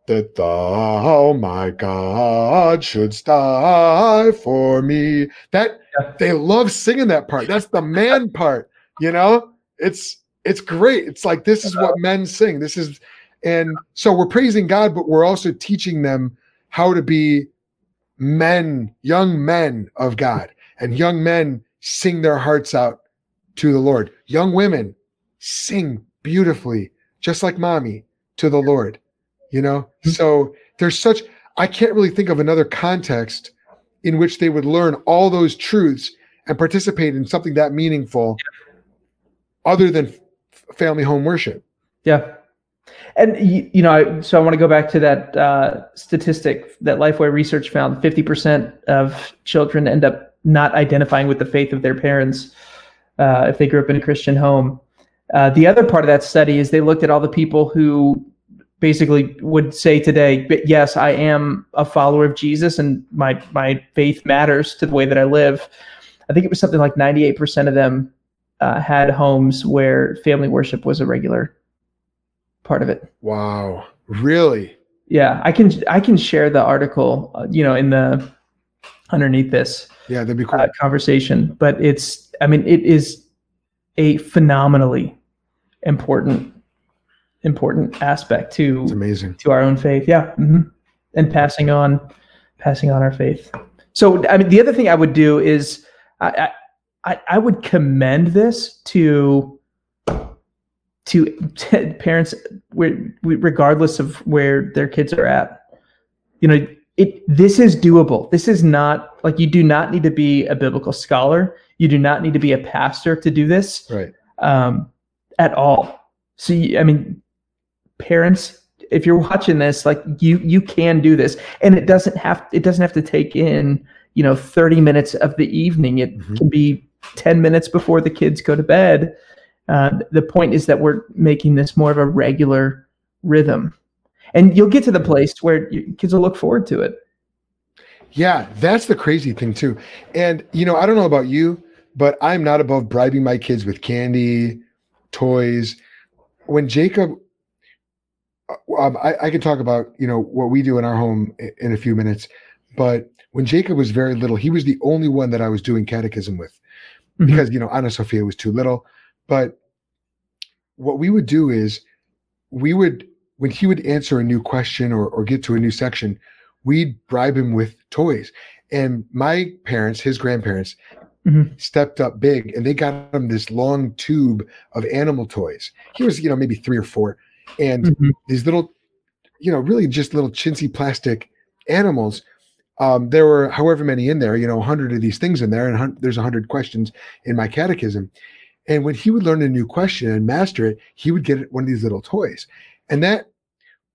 that thou, my God, shouldst die for me. That they love singing that part. That's the man part, you know? It's great. It's like, this is what men sing. This is, and so we're praising God, but we're also teaching them how to be men, young men of God, and young men sing their hearts out to the Lord. Young women sing beautifully, just like mommy, to the Lord, you know? So there's such, I can't really think of another context in which they would learn all those truths and participate in something that meaningful other than family home worship. Yeah. And, you know, so I want to go back to that statistic that Lifeway Research found. 50% of children end up not identifying with the faith of their parents if they grew up in a Christian home. The other part of that study is they looked at all the people who basically would say today, yes, I am a follower of Jesus and my faith matters to the way that I live. I think it was something like 98% of them had homes where family worship was a regular part of it. Wow. Really? Yeah. I can share the article, you know, in the underneath this that'd be cool. Conversation, but it is a phenomenally important aspect to our own faith. Yeah. Mm-hmm. And passing on our faith. So, I mean, the other thing I would do is I would commend this to parents, regardless of where their kids are at. You know, this is doable. This is not like, you do not need to be a biblical scholar. You do not need to be a pastor to do this, right? At all. So, I mean, parents, if you're watching this, like you can do this, and it doesn't have to take in, you know, 30 minutes of the evening. It mm-hmm. can be 10 minutes before the kids go to bed. The point is that we're making this more of a regular rhythm, and you'll get to the place where kids will look forward to it. Yeah, that's the crazy thing too. And, you know, I don't know about you, but I'm not above bribing my kids with candy, toys. When Jacob, I can talk about, you know, what we do in our home in a few minutes, but when Jacob was very little, he was the only one that I was doing catechism with because, you know, Anna Sophia was too little. But what we would do is we would, when he would answer a new question or get to a new section, we'd bribe him with toys. And my parents, his grandparents, stepped up big, and they got him this long tube of animal toys. He was, you know, maybe 3 or 4. And these little, you know, really just little chintzy plastic animals. There were however many in there, you know, 100 of these things in there, and there's 100 questions in my catechism. And when he would learn a new question and master it, he would get one of these little toys. And that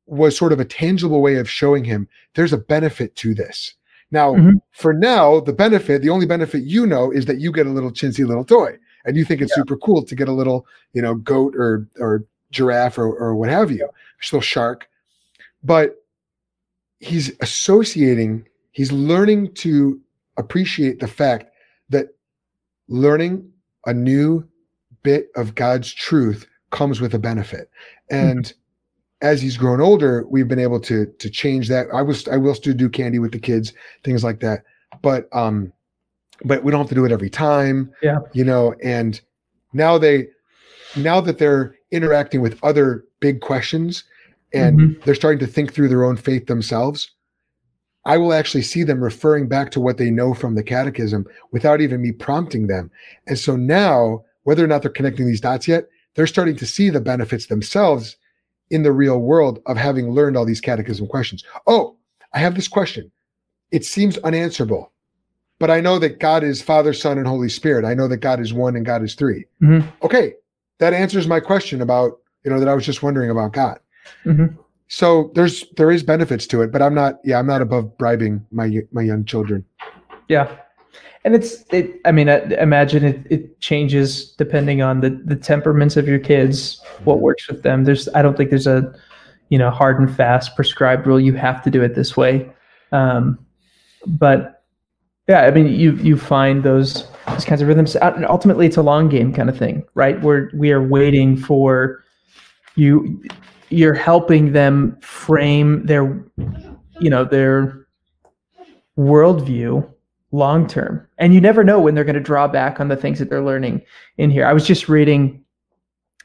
was sort of a tangible way of showing him there's a benefit to this. Now, for now, the only benefit you know is that you get a little chintzy little toy, and you think it's super cool to get a little, you know, goat or giraffe or what have you, still shark. But he's learning to appreciate the fact that learning a new bit of God's truth comes with a benefit. And as he's grown older, we've been able to change that. I will still do candy with the kids, things like that. But we don't have to do it every time. Yeah. You know, and now that they're interacting with other big questions and they're starting to think through their own faith themselves, I will actually see them referring back to what they know from the catechism without even me prompting them. And so now, whether or not they're connecting these dots yet, they're starting to see the benefits themselves in the real world of having learned all these catechism questions. Oh, I have this question. It seems unanswerable, but I know that God is Father, Son, and Holy Spirit. I know that God is one and God is three. Okay, that answers my question about, you know, that I was just wondering about God. So there is benefits to it, but I'm not above bribing my young children. Yeah. And I imagine it changes depending on the temperaments of your kids, what works with them. I don't think there's a, you know, hard and fast prescribed rule. You have to do it this way. But yeah, I mean, you find those kinds of rhythms out, and ultimately it's a long game kind of thing, right? We are waiting for you. You're helping them frame their, you know, their worldview long term, and you never know when they're going to draw back on the things that they're learning in here. I was just reading.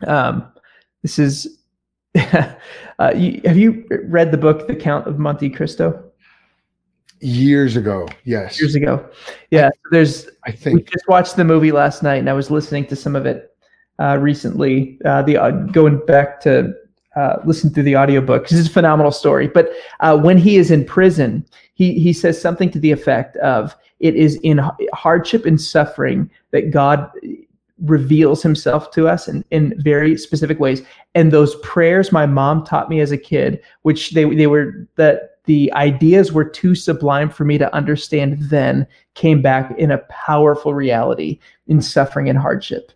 This is. Have you read the book "The Count of Monte Cristo"? Years ago, yes. Years ago, yeah. We just watched the movie last night, and I was listening to some of it recently. Going back to listen through the audiobook, because it's a phenomenal story. But when he is in prison, he says something to the effect of, it is in hardship and suffering that God reveals himself to us in very specific ways. And those prayers my mom taught me as a kid, which they were, that the ideas were too sublime for me to understand then, came back in a powerful reality in suffering and hardship.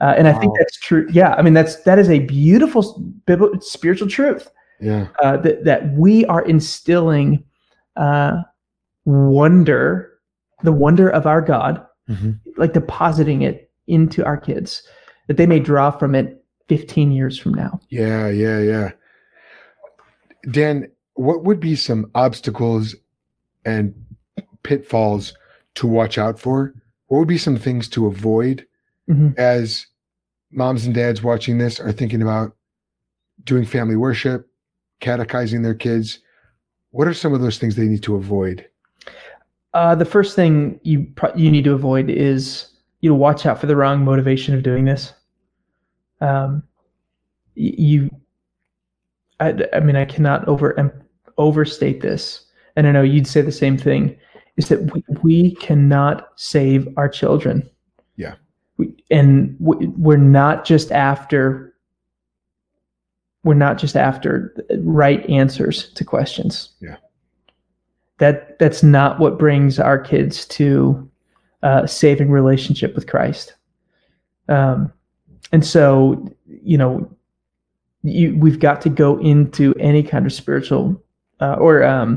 And I think that's true. Yeah. I mean, that is a beautiful biblical spiritual truth. Yeah. That we are instilling the wonder of our God, like depositing it into our kids, that they may draw from it 15 years from now. Yeah, yeah, yeah. Dan, what would be some obstacles and pitfalls to watch out for? What would be some things to avoid as moms and dads watching this are thinking about doing family worship, catechizing their kids? What are some of those things they need to avoid? The first thing you need to avoid is, you know, watch out for the wrong motivation of doing this. I cannot overstate this, and I know you'd say the same thing, is that we cannot save our children. Yeah. We're not just after right answers to questions. Yeah. That's not what brings our kids to a saving relationship with Christ. And so, you know, we've got to go into any kind of spiritual or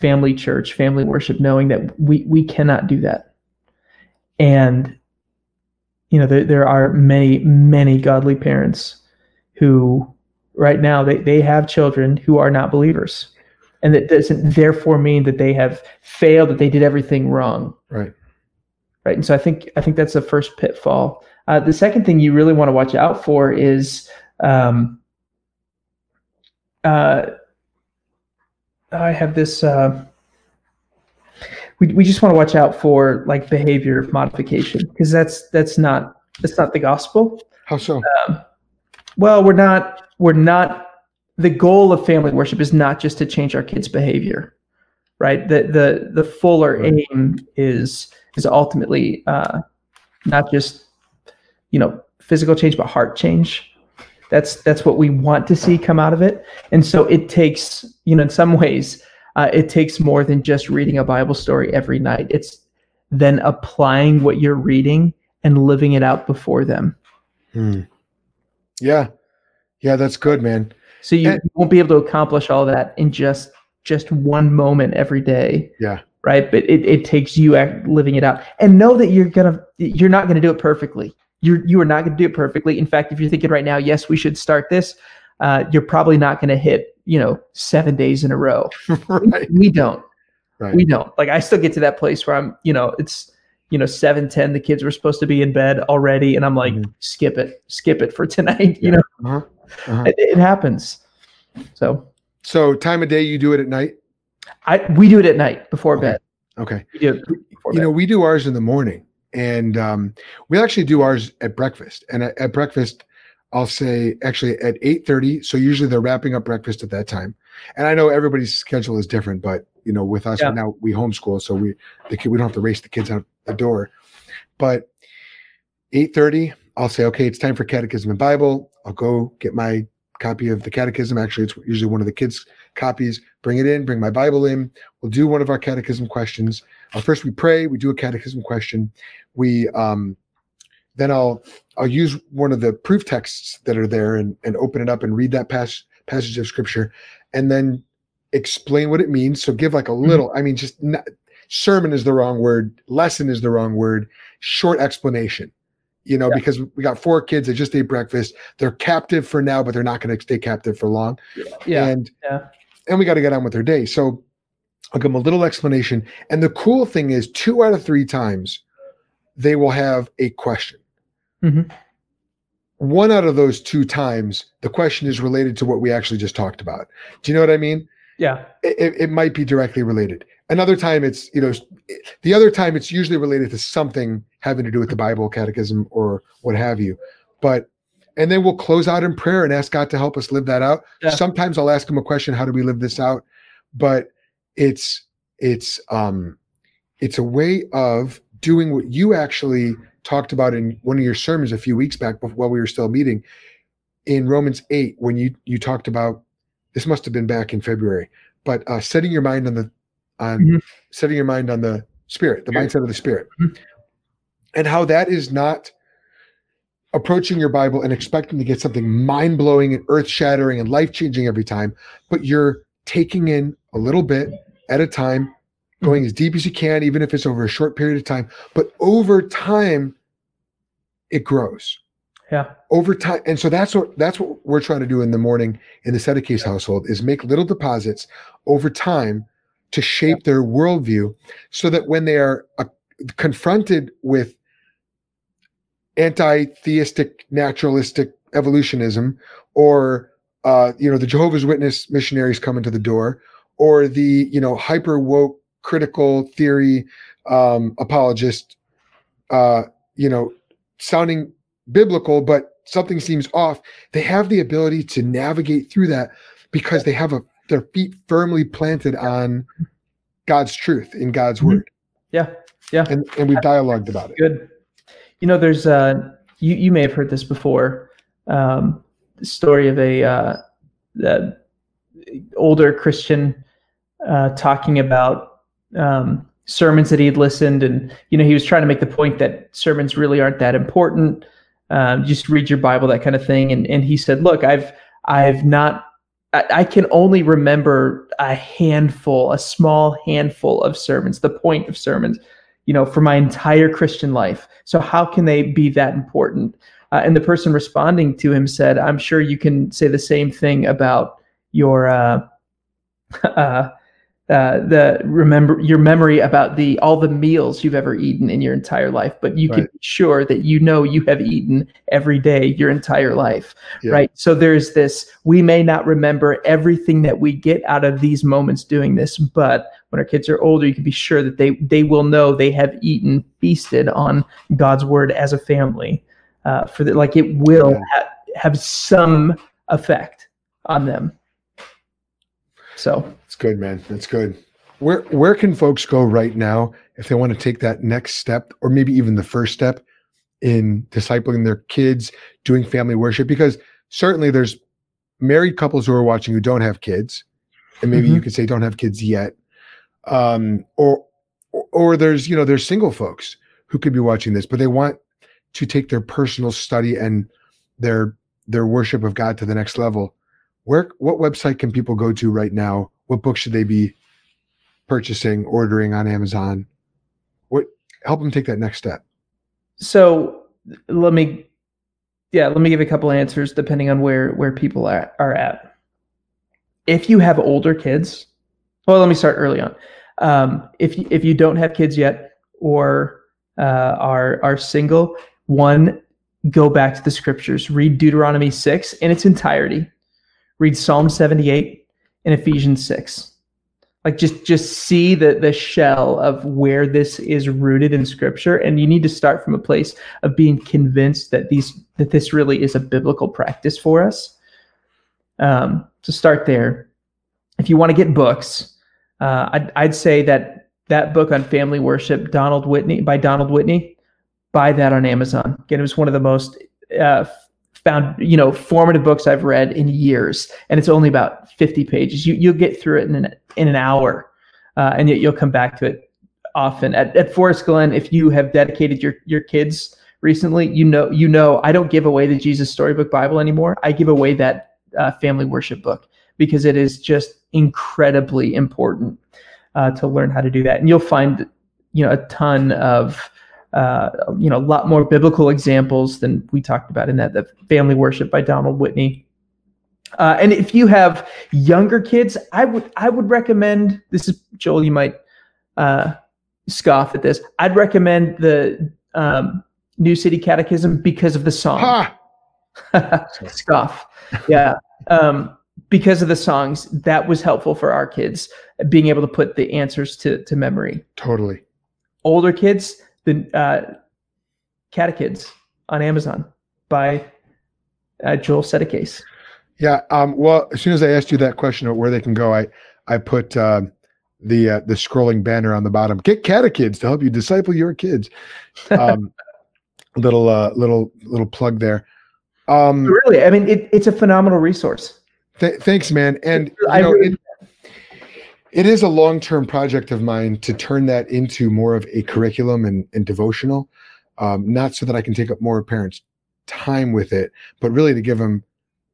family church, family worship, knowing that we cannot do that. And, you know, there are many, many godly parents who right now they have children who are not believers. And that doesn't therefore mean that they have failed, that they did everything wrong. Right. Right. And so I think that's the first pitfall. The second thing you really want to watch out for is I have this. We just want to watch out for like behavior modification, because that's not the gospel. How so? Well, we're not. The goal of family worship is not just to change our kids' behavior, right? The fuller aim is ultimately not just, you know, physical change, but heart change. That's what we want to see come out of it. And so it takes, you know, in some ways, it takes more than just reading a Bible story every night. It's then applying what you're reading and living it out before them. Mm. Yeah, that's good, man. So you won't be able to accomplish all that in just one moment every day. Yeah. Right. But it takes you living it out, and know that you're not gonna do it perfectly. You are not going to do it perfectly. In fact, if you're thinking right now, yes, we should start this, you're probably not going to hit, you know, 7 days in a row. Right. We don't. Right. We don't. Like, I still get to that place where I'm, you know, it's, you know, 7:10. The kids were supposed to be in bed already, and I'm like, mm-hmm. skip it for tonight. Yeah. You know, It happens. So time of day, you do it at night. We do it at night before bed. Okay. We do it before bed. You know, we do ours in the morning. And we actually do ours at breakfast. And at breakfast, I'll say actually at 8:30. So usually they're wrapping up breakfast at that time. And I know everybody's schedule is different, but you know, with us now, we homeschool, so we don't have to race the kids out the door. But 8:30, I'll say, okay, it's time for Catechism and Bible. I'll go get my copy of the Catechism. Actually, it's usually one of the kids' copies. Bring it in. Bring my Bible in. We'll do one of our Catechism questions. First, we pray. We do a Catechism question. We then I'll use one of the proof texts that are there and open it up and read that passage of Scripture, and then explain what it means. So give like a little. Mm-hmm. I mean, just not, sermon is the wrong word. Lesson is the wrong word. Short explanation. You know, because we got four kids that just ate breakfast. They're captive for now, but they're not going to stay captive for long. Yeah. And we got to get on with their day. So I'll give them a little explanation. And the cool thing is 2 out of 3 times they will have a question. Mm-hmm. 1 out of those 2 times, the question is related to what we actually just talked about. Do you know what I mean? Yeah. It might be directly related. Another time it's, you know, the other time it's usually related to something having to do with the Bible, catechism, or what have you. But, and then we'll close out in prayer and ask God to help us live that out. Yeah. Sometimes I'll ask him a question, how do we live this out? But it's a way of doing what you actually talked about in one of your sermons a few weeks back while we were still meeting in Romans 8, when you talked about, this must've been back in February, but setting your mind on setting your mind on the Spirit, the mindset of the Spirit, and how that is not approaching your Bible and expecting to get something mind-blowing and earth-shattering and life-changing every time, but you're taking in a little bit at a time, going as deep as you can, even if it's over a short period of time. But over time, it grows. Yeah. Over time, and so that's what we're trying to do in the morning in the Settecase household is make little deposits over time to shape their worldview, so that when they are confronted with anti-theistic, naturalistic evolutionism, or you know, the Jehovah's Witness missionaries coming to the door, or the, you know, hyper woke critical theory apologist, you know, sounding biblical but something seems off, they have the ability to navigate through that because they have their feet firmly planted on God's truth in God's word. Yeah. Yeah. And we've dialogued about it. Good. You know, there's you may have heard this before, story of a, older Christian, talking about, sermons that he had listened, and, you know, he was trying to make the point that sermons really aren't that important. Just read your Bible, that kind of thing. And he said, look, I've not, I can only remember a small handful of sermons, the point of sermons, for my entire Christian life. So how can they be that important? And the person responding to him said, I'm sure you can say the same thing about your memory about all the meals you've ever eaten in your entire life, but you can be sure that you have eaten every day your entire life, right? So there's this, we may not remember everything that we get out of these moments doing this, but when our kids are older, you can be sure that they will know they have eaten, feasted on God's word as a family, it will have some effect on them. So it's good, man. That's good. Where can folks go right now if they want to take that next step, or maybe even the first step in discipling their kids, doing family worship? Because certainly there's married couples who are watching who don't have kids, and maybe you could say don't have kids yet, or there's there's single folks who could be watching this, but they want to take their personal study and their worship of God to the next level. What website can people go to right now? What books should they be purchasing, ordering on Amazon? Help them take that next step? So let me give a couple answers depending on where people are at. If you have older kids, let me start early on. If you don't have kids yet or are single, one, go back to the scriptures, read Deuteronomy 6 in its entirety. Read Psalm 78 and Ephesians 6. Just see the shell of where this is rooted in Scripture, and you need to start from a place of being convinced that this really is a biblical practice for us. So start there. If you want to get books, I'd say that book on family worship, Donald Whitney, buy that on Amazon. Again, it was one of the most formative books I've read in years, and it's only about 50 pages. You'll get through it in an hour, and yet you'll come back to it often. At Forest Glen, if you have dedicated your kids recently, I don't give away the Jesus Storybook Bible anymore. I give away that family worship book because it is just incredibly important to learn how to do that. And you'll find a ton of a lot more biblical examples than we talked about in the Family Worship by Donald Whitney. And if you have younger kids, I would recommend, this is Joel, you might scoff at this. I'd recommend the New City Catechism because of the song. Scoff. Yeah. Because of the songs, that was helpful for our kids, being able to put the answers to memory. Totally. Older kids, the Catechids on Amazon by Joel Settecase. Yeah. Well, as soon as I asked you that question of where they can go, I put the scrolling banner on the bottom. Get Catechids to help you disciple your kids. Little plug there. Really, I mean, it's a phenomenal resource. Thanks, man. And it is a long-term project of mine to turn that into more of a curriculum and devotional, not so that I can take up more parents' time with it, but really to give them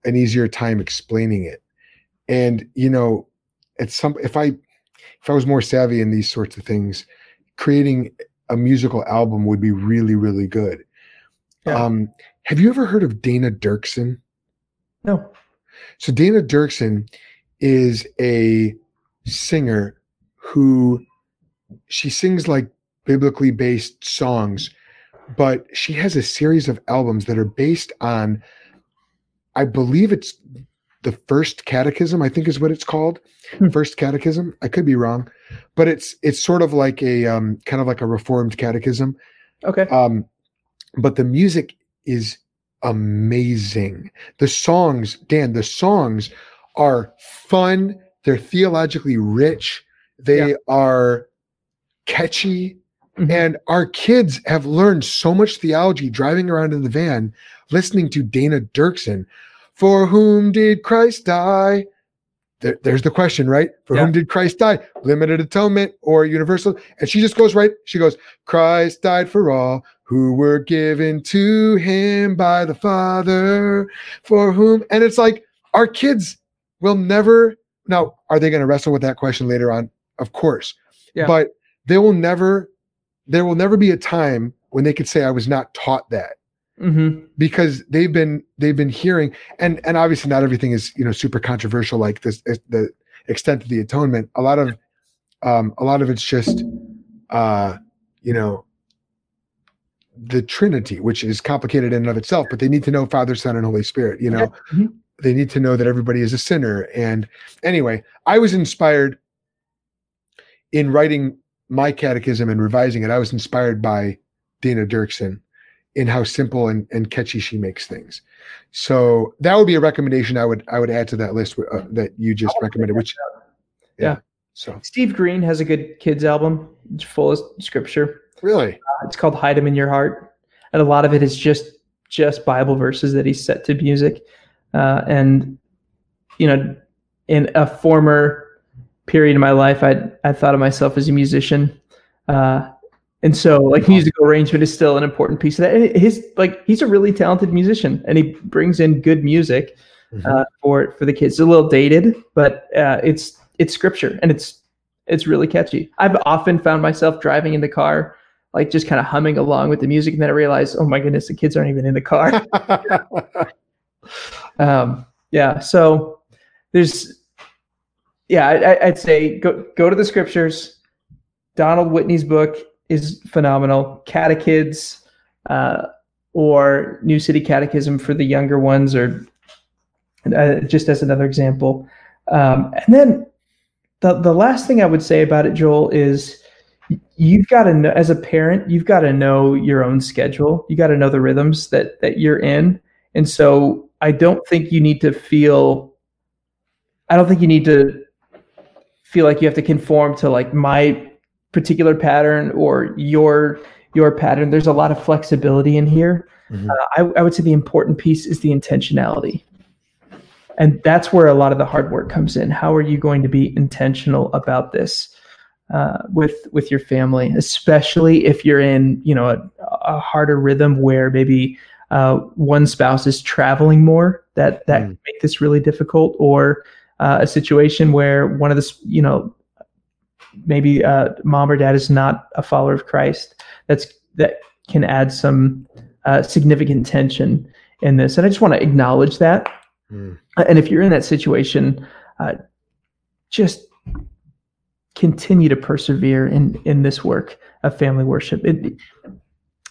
an easier time explaining it. And if I was more savvy in these sorts of things, creating a musical album would be really, really good. Yeah. Have you ever heard of Dana Dirksen? No. So Dana Dirksen is a singer who she sings like biblically based songs, but she has a series of albums that are based on, I believe it's the First Catechism, I think is what it's called. First Catechism. I could be wrong, but it's sort of like a kind of like a Reformed catechism. Okay. But the music is amazing. The songs are fun. They're theologically rich. They are catchy. Mm-hmm. And our kids have learned so much theology driving around in the van, listening to Dana Dirksen. For whom did Christ die? There's the question, right? For whom did Christ die? Limited atonement or universal? And she just goes right. She goes, Christ died for all who were given to him by the Father, for whom. And it's like our kids will never, now, are they going to wrestle with that question later on? Of course. Yeah. But there will never be a time when they could say, I was not taught that. Mm-hmm. Because they've been hearing, and obviously not everything is, super controversial, like this, the extent of the atonement. A lot of it's just, the Trinity, which is complicated in and of itself, but they need to know Father, Son, and Holy Spirit, mm-hmm. They need to know that everybody is a sinner. And anyway, I was inspired in writing my catechism and revising it. I was inspired by Dana Dirksen in how simple and catchy she makes things. So that would be a recommendation I would add to that list that you just recommended, which yeah. So Steve Green has a good kids album. It's full of scripture. Really? It's called Hide Him in Your Heart. And a lot of it is just Bible verses that he's set to music. And in a former period in my life, I thought of myself as a musician. And so musical arrangement is still an important piece of that. And he's a really talented musician, and he brings in good music for the kids. It's a little dated, but it's scripture, and it's really catchy. I've often found myself driving in the car, just kind of humming along with the music, and then I realized, oh my goodness, the kids aren't even in the car. So I'd say go to the scriptures. Donald Whitney's book is phenomenal. Catechids, or New City Catechism for the younger ones, or just as another example. And then the last thing I would say about it, Joel, is you've got to know, as a parent, you've got to know your own schedule. You got to know the rhythms that you're in. And so I don't think you need to feel like you have to conform to my particular pattern or your pattern. There's a lot of flexibility in here. Mm-hmm. I would say the important piece is the intentionality. And that's where a lot of the hard work comes in. How are you going to be intentional about this with your family, especially if you're in, a harder rhythm where maybe one spouse is traveling more, that can make this really difficult, or a situation where one of the, maybe mom or dad is not a follower of Christ. That can add some significant tension in this. And I just want to acknowledge that. And if you're in that situation, just continue to persevere in this work of family worship.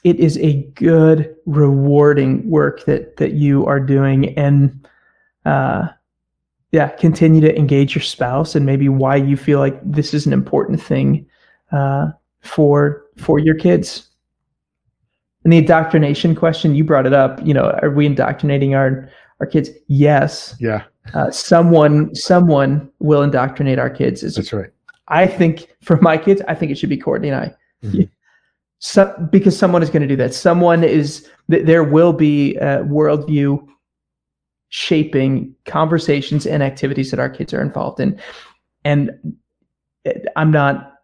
It is a good, rewarding work that you are doing. And continue to engage your spouse, and maybe why you feel like this is an important thing for your kids. And the indoctrination question, you brought it up. Are we indoctrinating our kids? Yes. Yeah. Someone will indoctrinate our kids. That's right. I think for my kids, I think it should be Courtney and I. Mm-hmm. Because someone is going to do that. There will be a worldview shaping conversations and activities that our kids are involved in. And I'm not,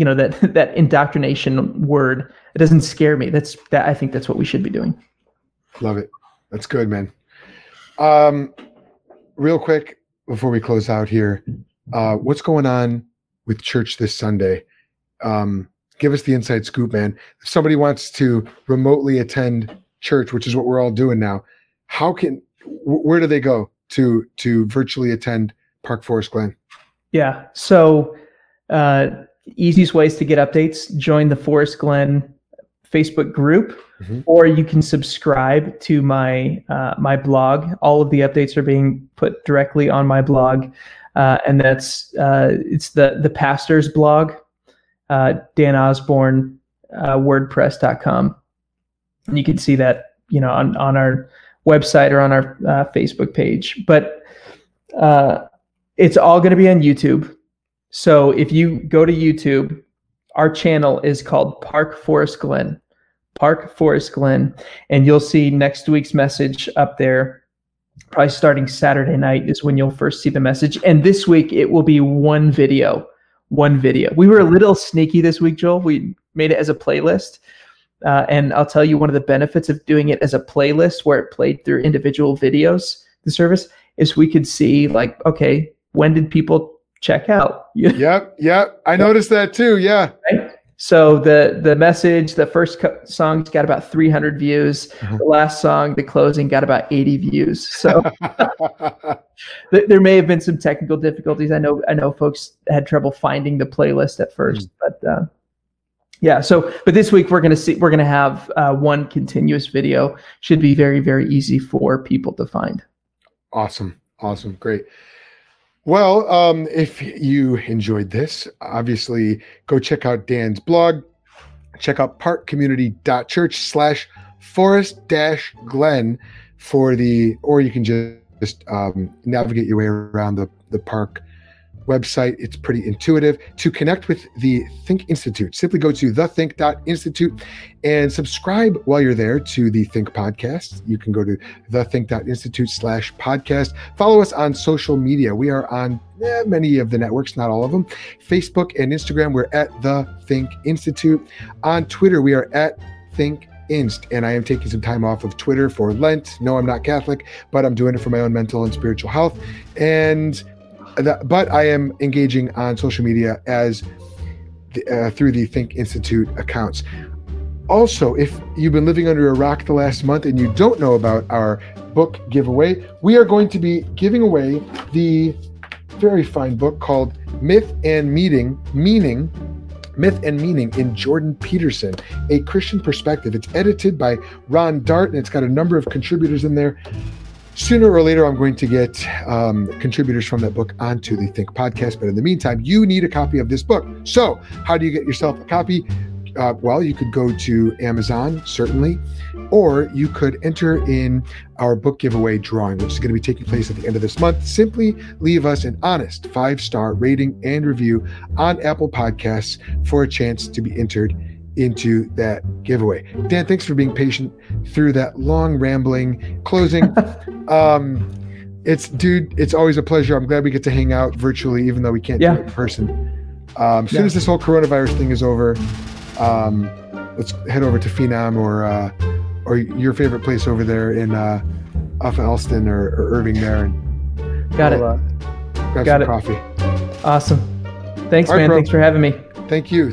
that indoctrination word, it doesn't scare me. I think that's what we should be doing. Love it. That's good, man. Real quick before we close out here, what's going on with church this Sunday? Give us the inside scoop, man. If somebody wants to remotely attend church, which is what we're all doing now, where do they go to virtually attend Park Forest Glen? Yeah. So, easiest ways to get updates, join the Forest Glen Facebook group, mm-hmm. or you can subscribe to my blog. All of the updates are being put directly on my blog. And that's, it's the pastor's blog, Dan Osborne, wordpress.com. And you can see that, on our website or on our Facebook page, but it's all going to be on YouTube. So if you go to YouTube, our channel is called Park Forest Glen. And you'll see next week's message up there. Probably starting Saturday night is when you'll first see the message. And this week it will be one video. We were a little sneaky this week, Joel. We made it as a playlist. And I'll tell you, one of the benefits of doing it as a playlist where it played through individual videos, the service, is we could see like, okay, when did people check out? Yep. I noticed that too. Yeah. Right? So the message, the first song got about 300 views. The last song, the closing, got about 80 views. So there may have been some technical difficulties. I know folks had trouble finding the playlist at first, but yeah. So, but this week we're going to have one continuous video. Should be very, very easy for people to find. Awesome. Great. Well, if you enjoyed this, obviously go check out Dan's blog. Check out parkcommunity.church/forest-glen or you can just navigate your way around the park website. It's pretty intuitive. To connect with the Think Institute, simply go to thethink.institute and subscribe while you're there to the Think Podcast. You can go to thethink.institute/podcast. Follow us on social media. We are on many of the networks, not all of them. Facebook and Instagram, we're at The Think Institute. On Twitter, we are at Think Inst. And I am taking some time off of Twitter for Lent. No, I'm not Catholic, but I'm doing it for my own mental and spiritual health. But I am engaging on social media through the Think Institute accounts. Also, if you've been living under a rock the last month and you don't know about our book giveaway, we are going to be giving away the very fine book called Myth and Meaning in Jordan Peterson, A Christian Perspective. It's edited by Ron Dart, and it's got a number of contributors in there. Sooner or later, I'm going to get contributors from that book onto the Think Podcast. But in the meantime, you need a copy of this book. So how do you get yourself a copy? Well, you could go to Amazon, certainly, or you could enter in our book giveaway drawing, which is going to be taking place at the end of this month. Simply leave us an honest 5-star rating and review on Apple Podcasts for a chance to be entered into that giveaway. Dan, thanks for being patient through that long rambling closing. It's always a pleasure. I'm glad we get to hang out virtually, even though we can't do it in person. Soon as this whole coronavirus thing is over, let's head over to Phenom or your favorite place over there in off of Elston or Irving there. And grab some coffee. Awesome. Thanks, man. Bro. Thanks for having me. Thank you.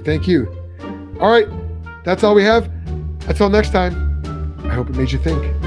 All right, that's all we have. Until next time, I hope it made you think.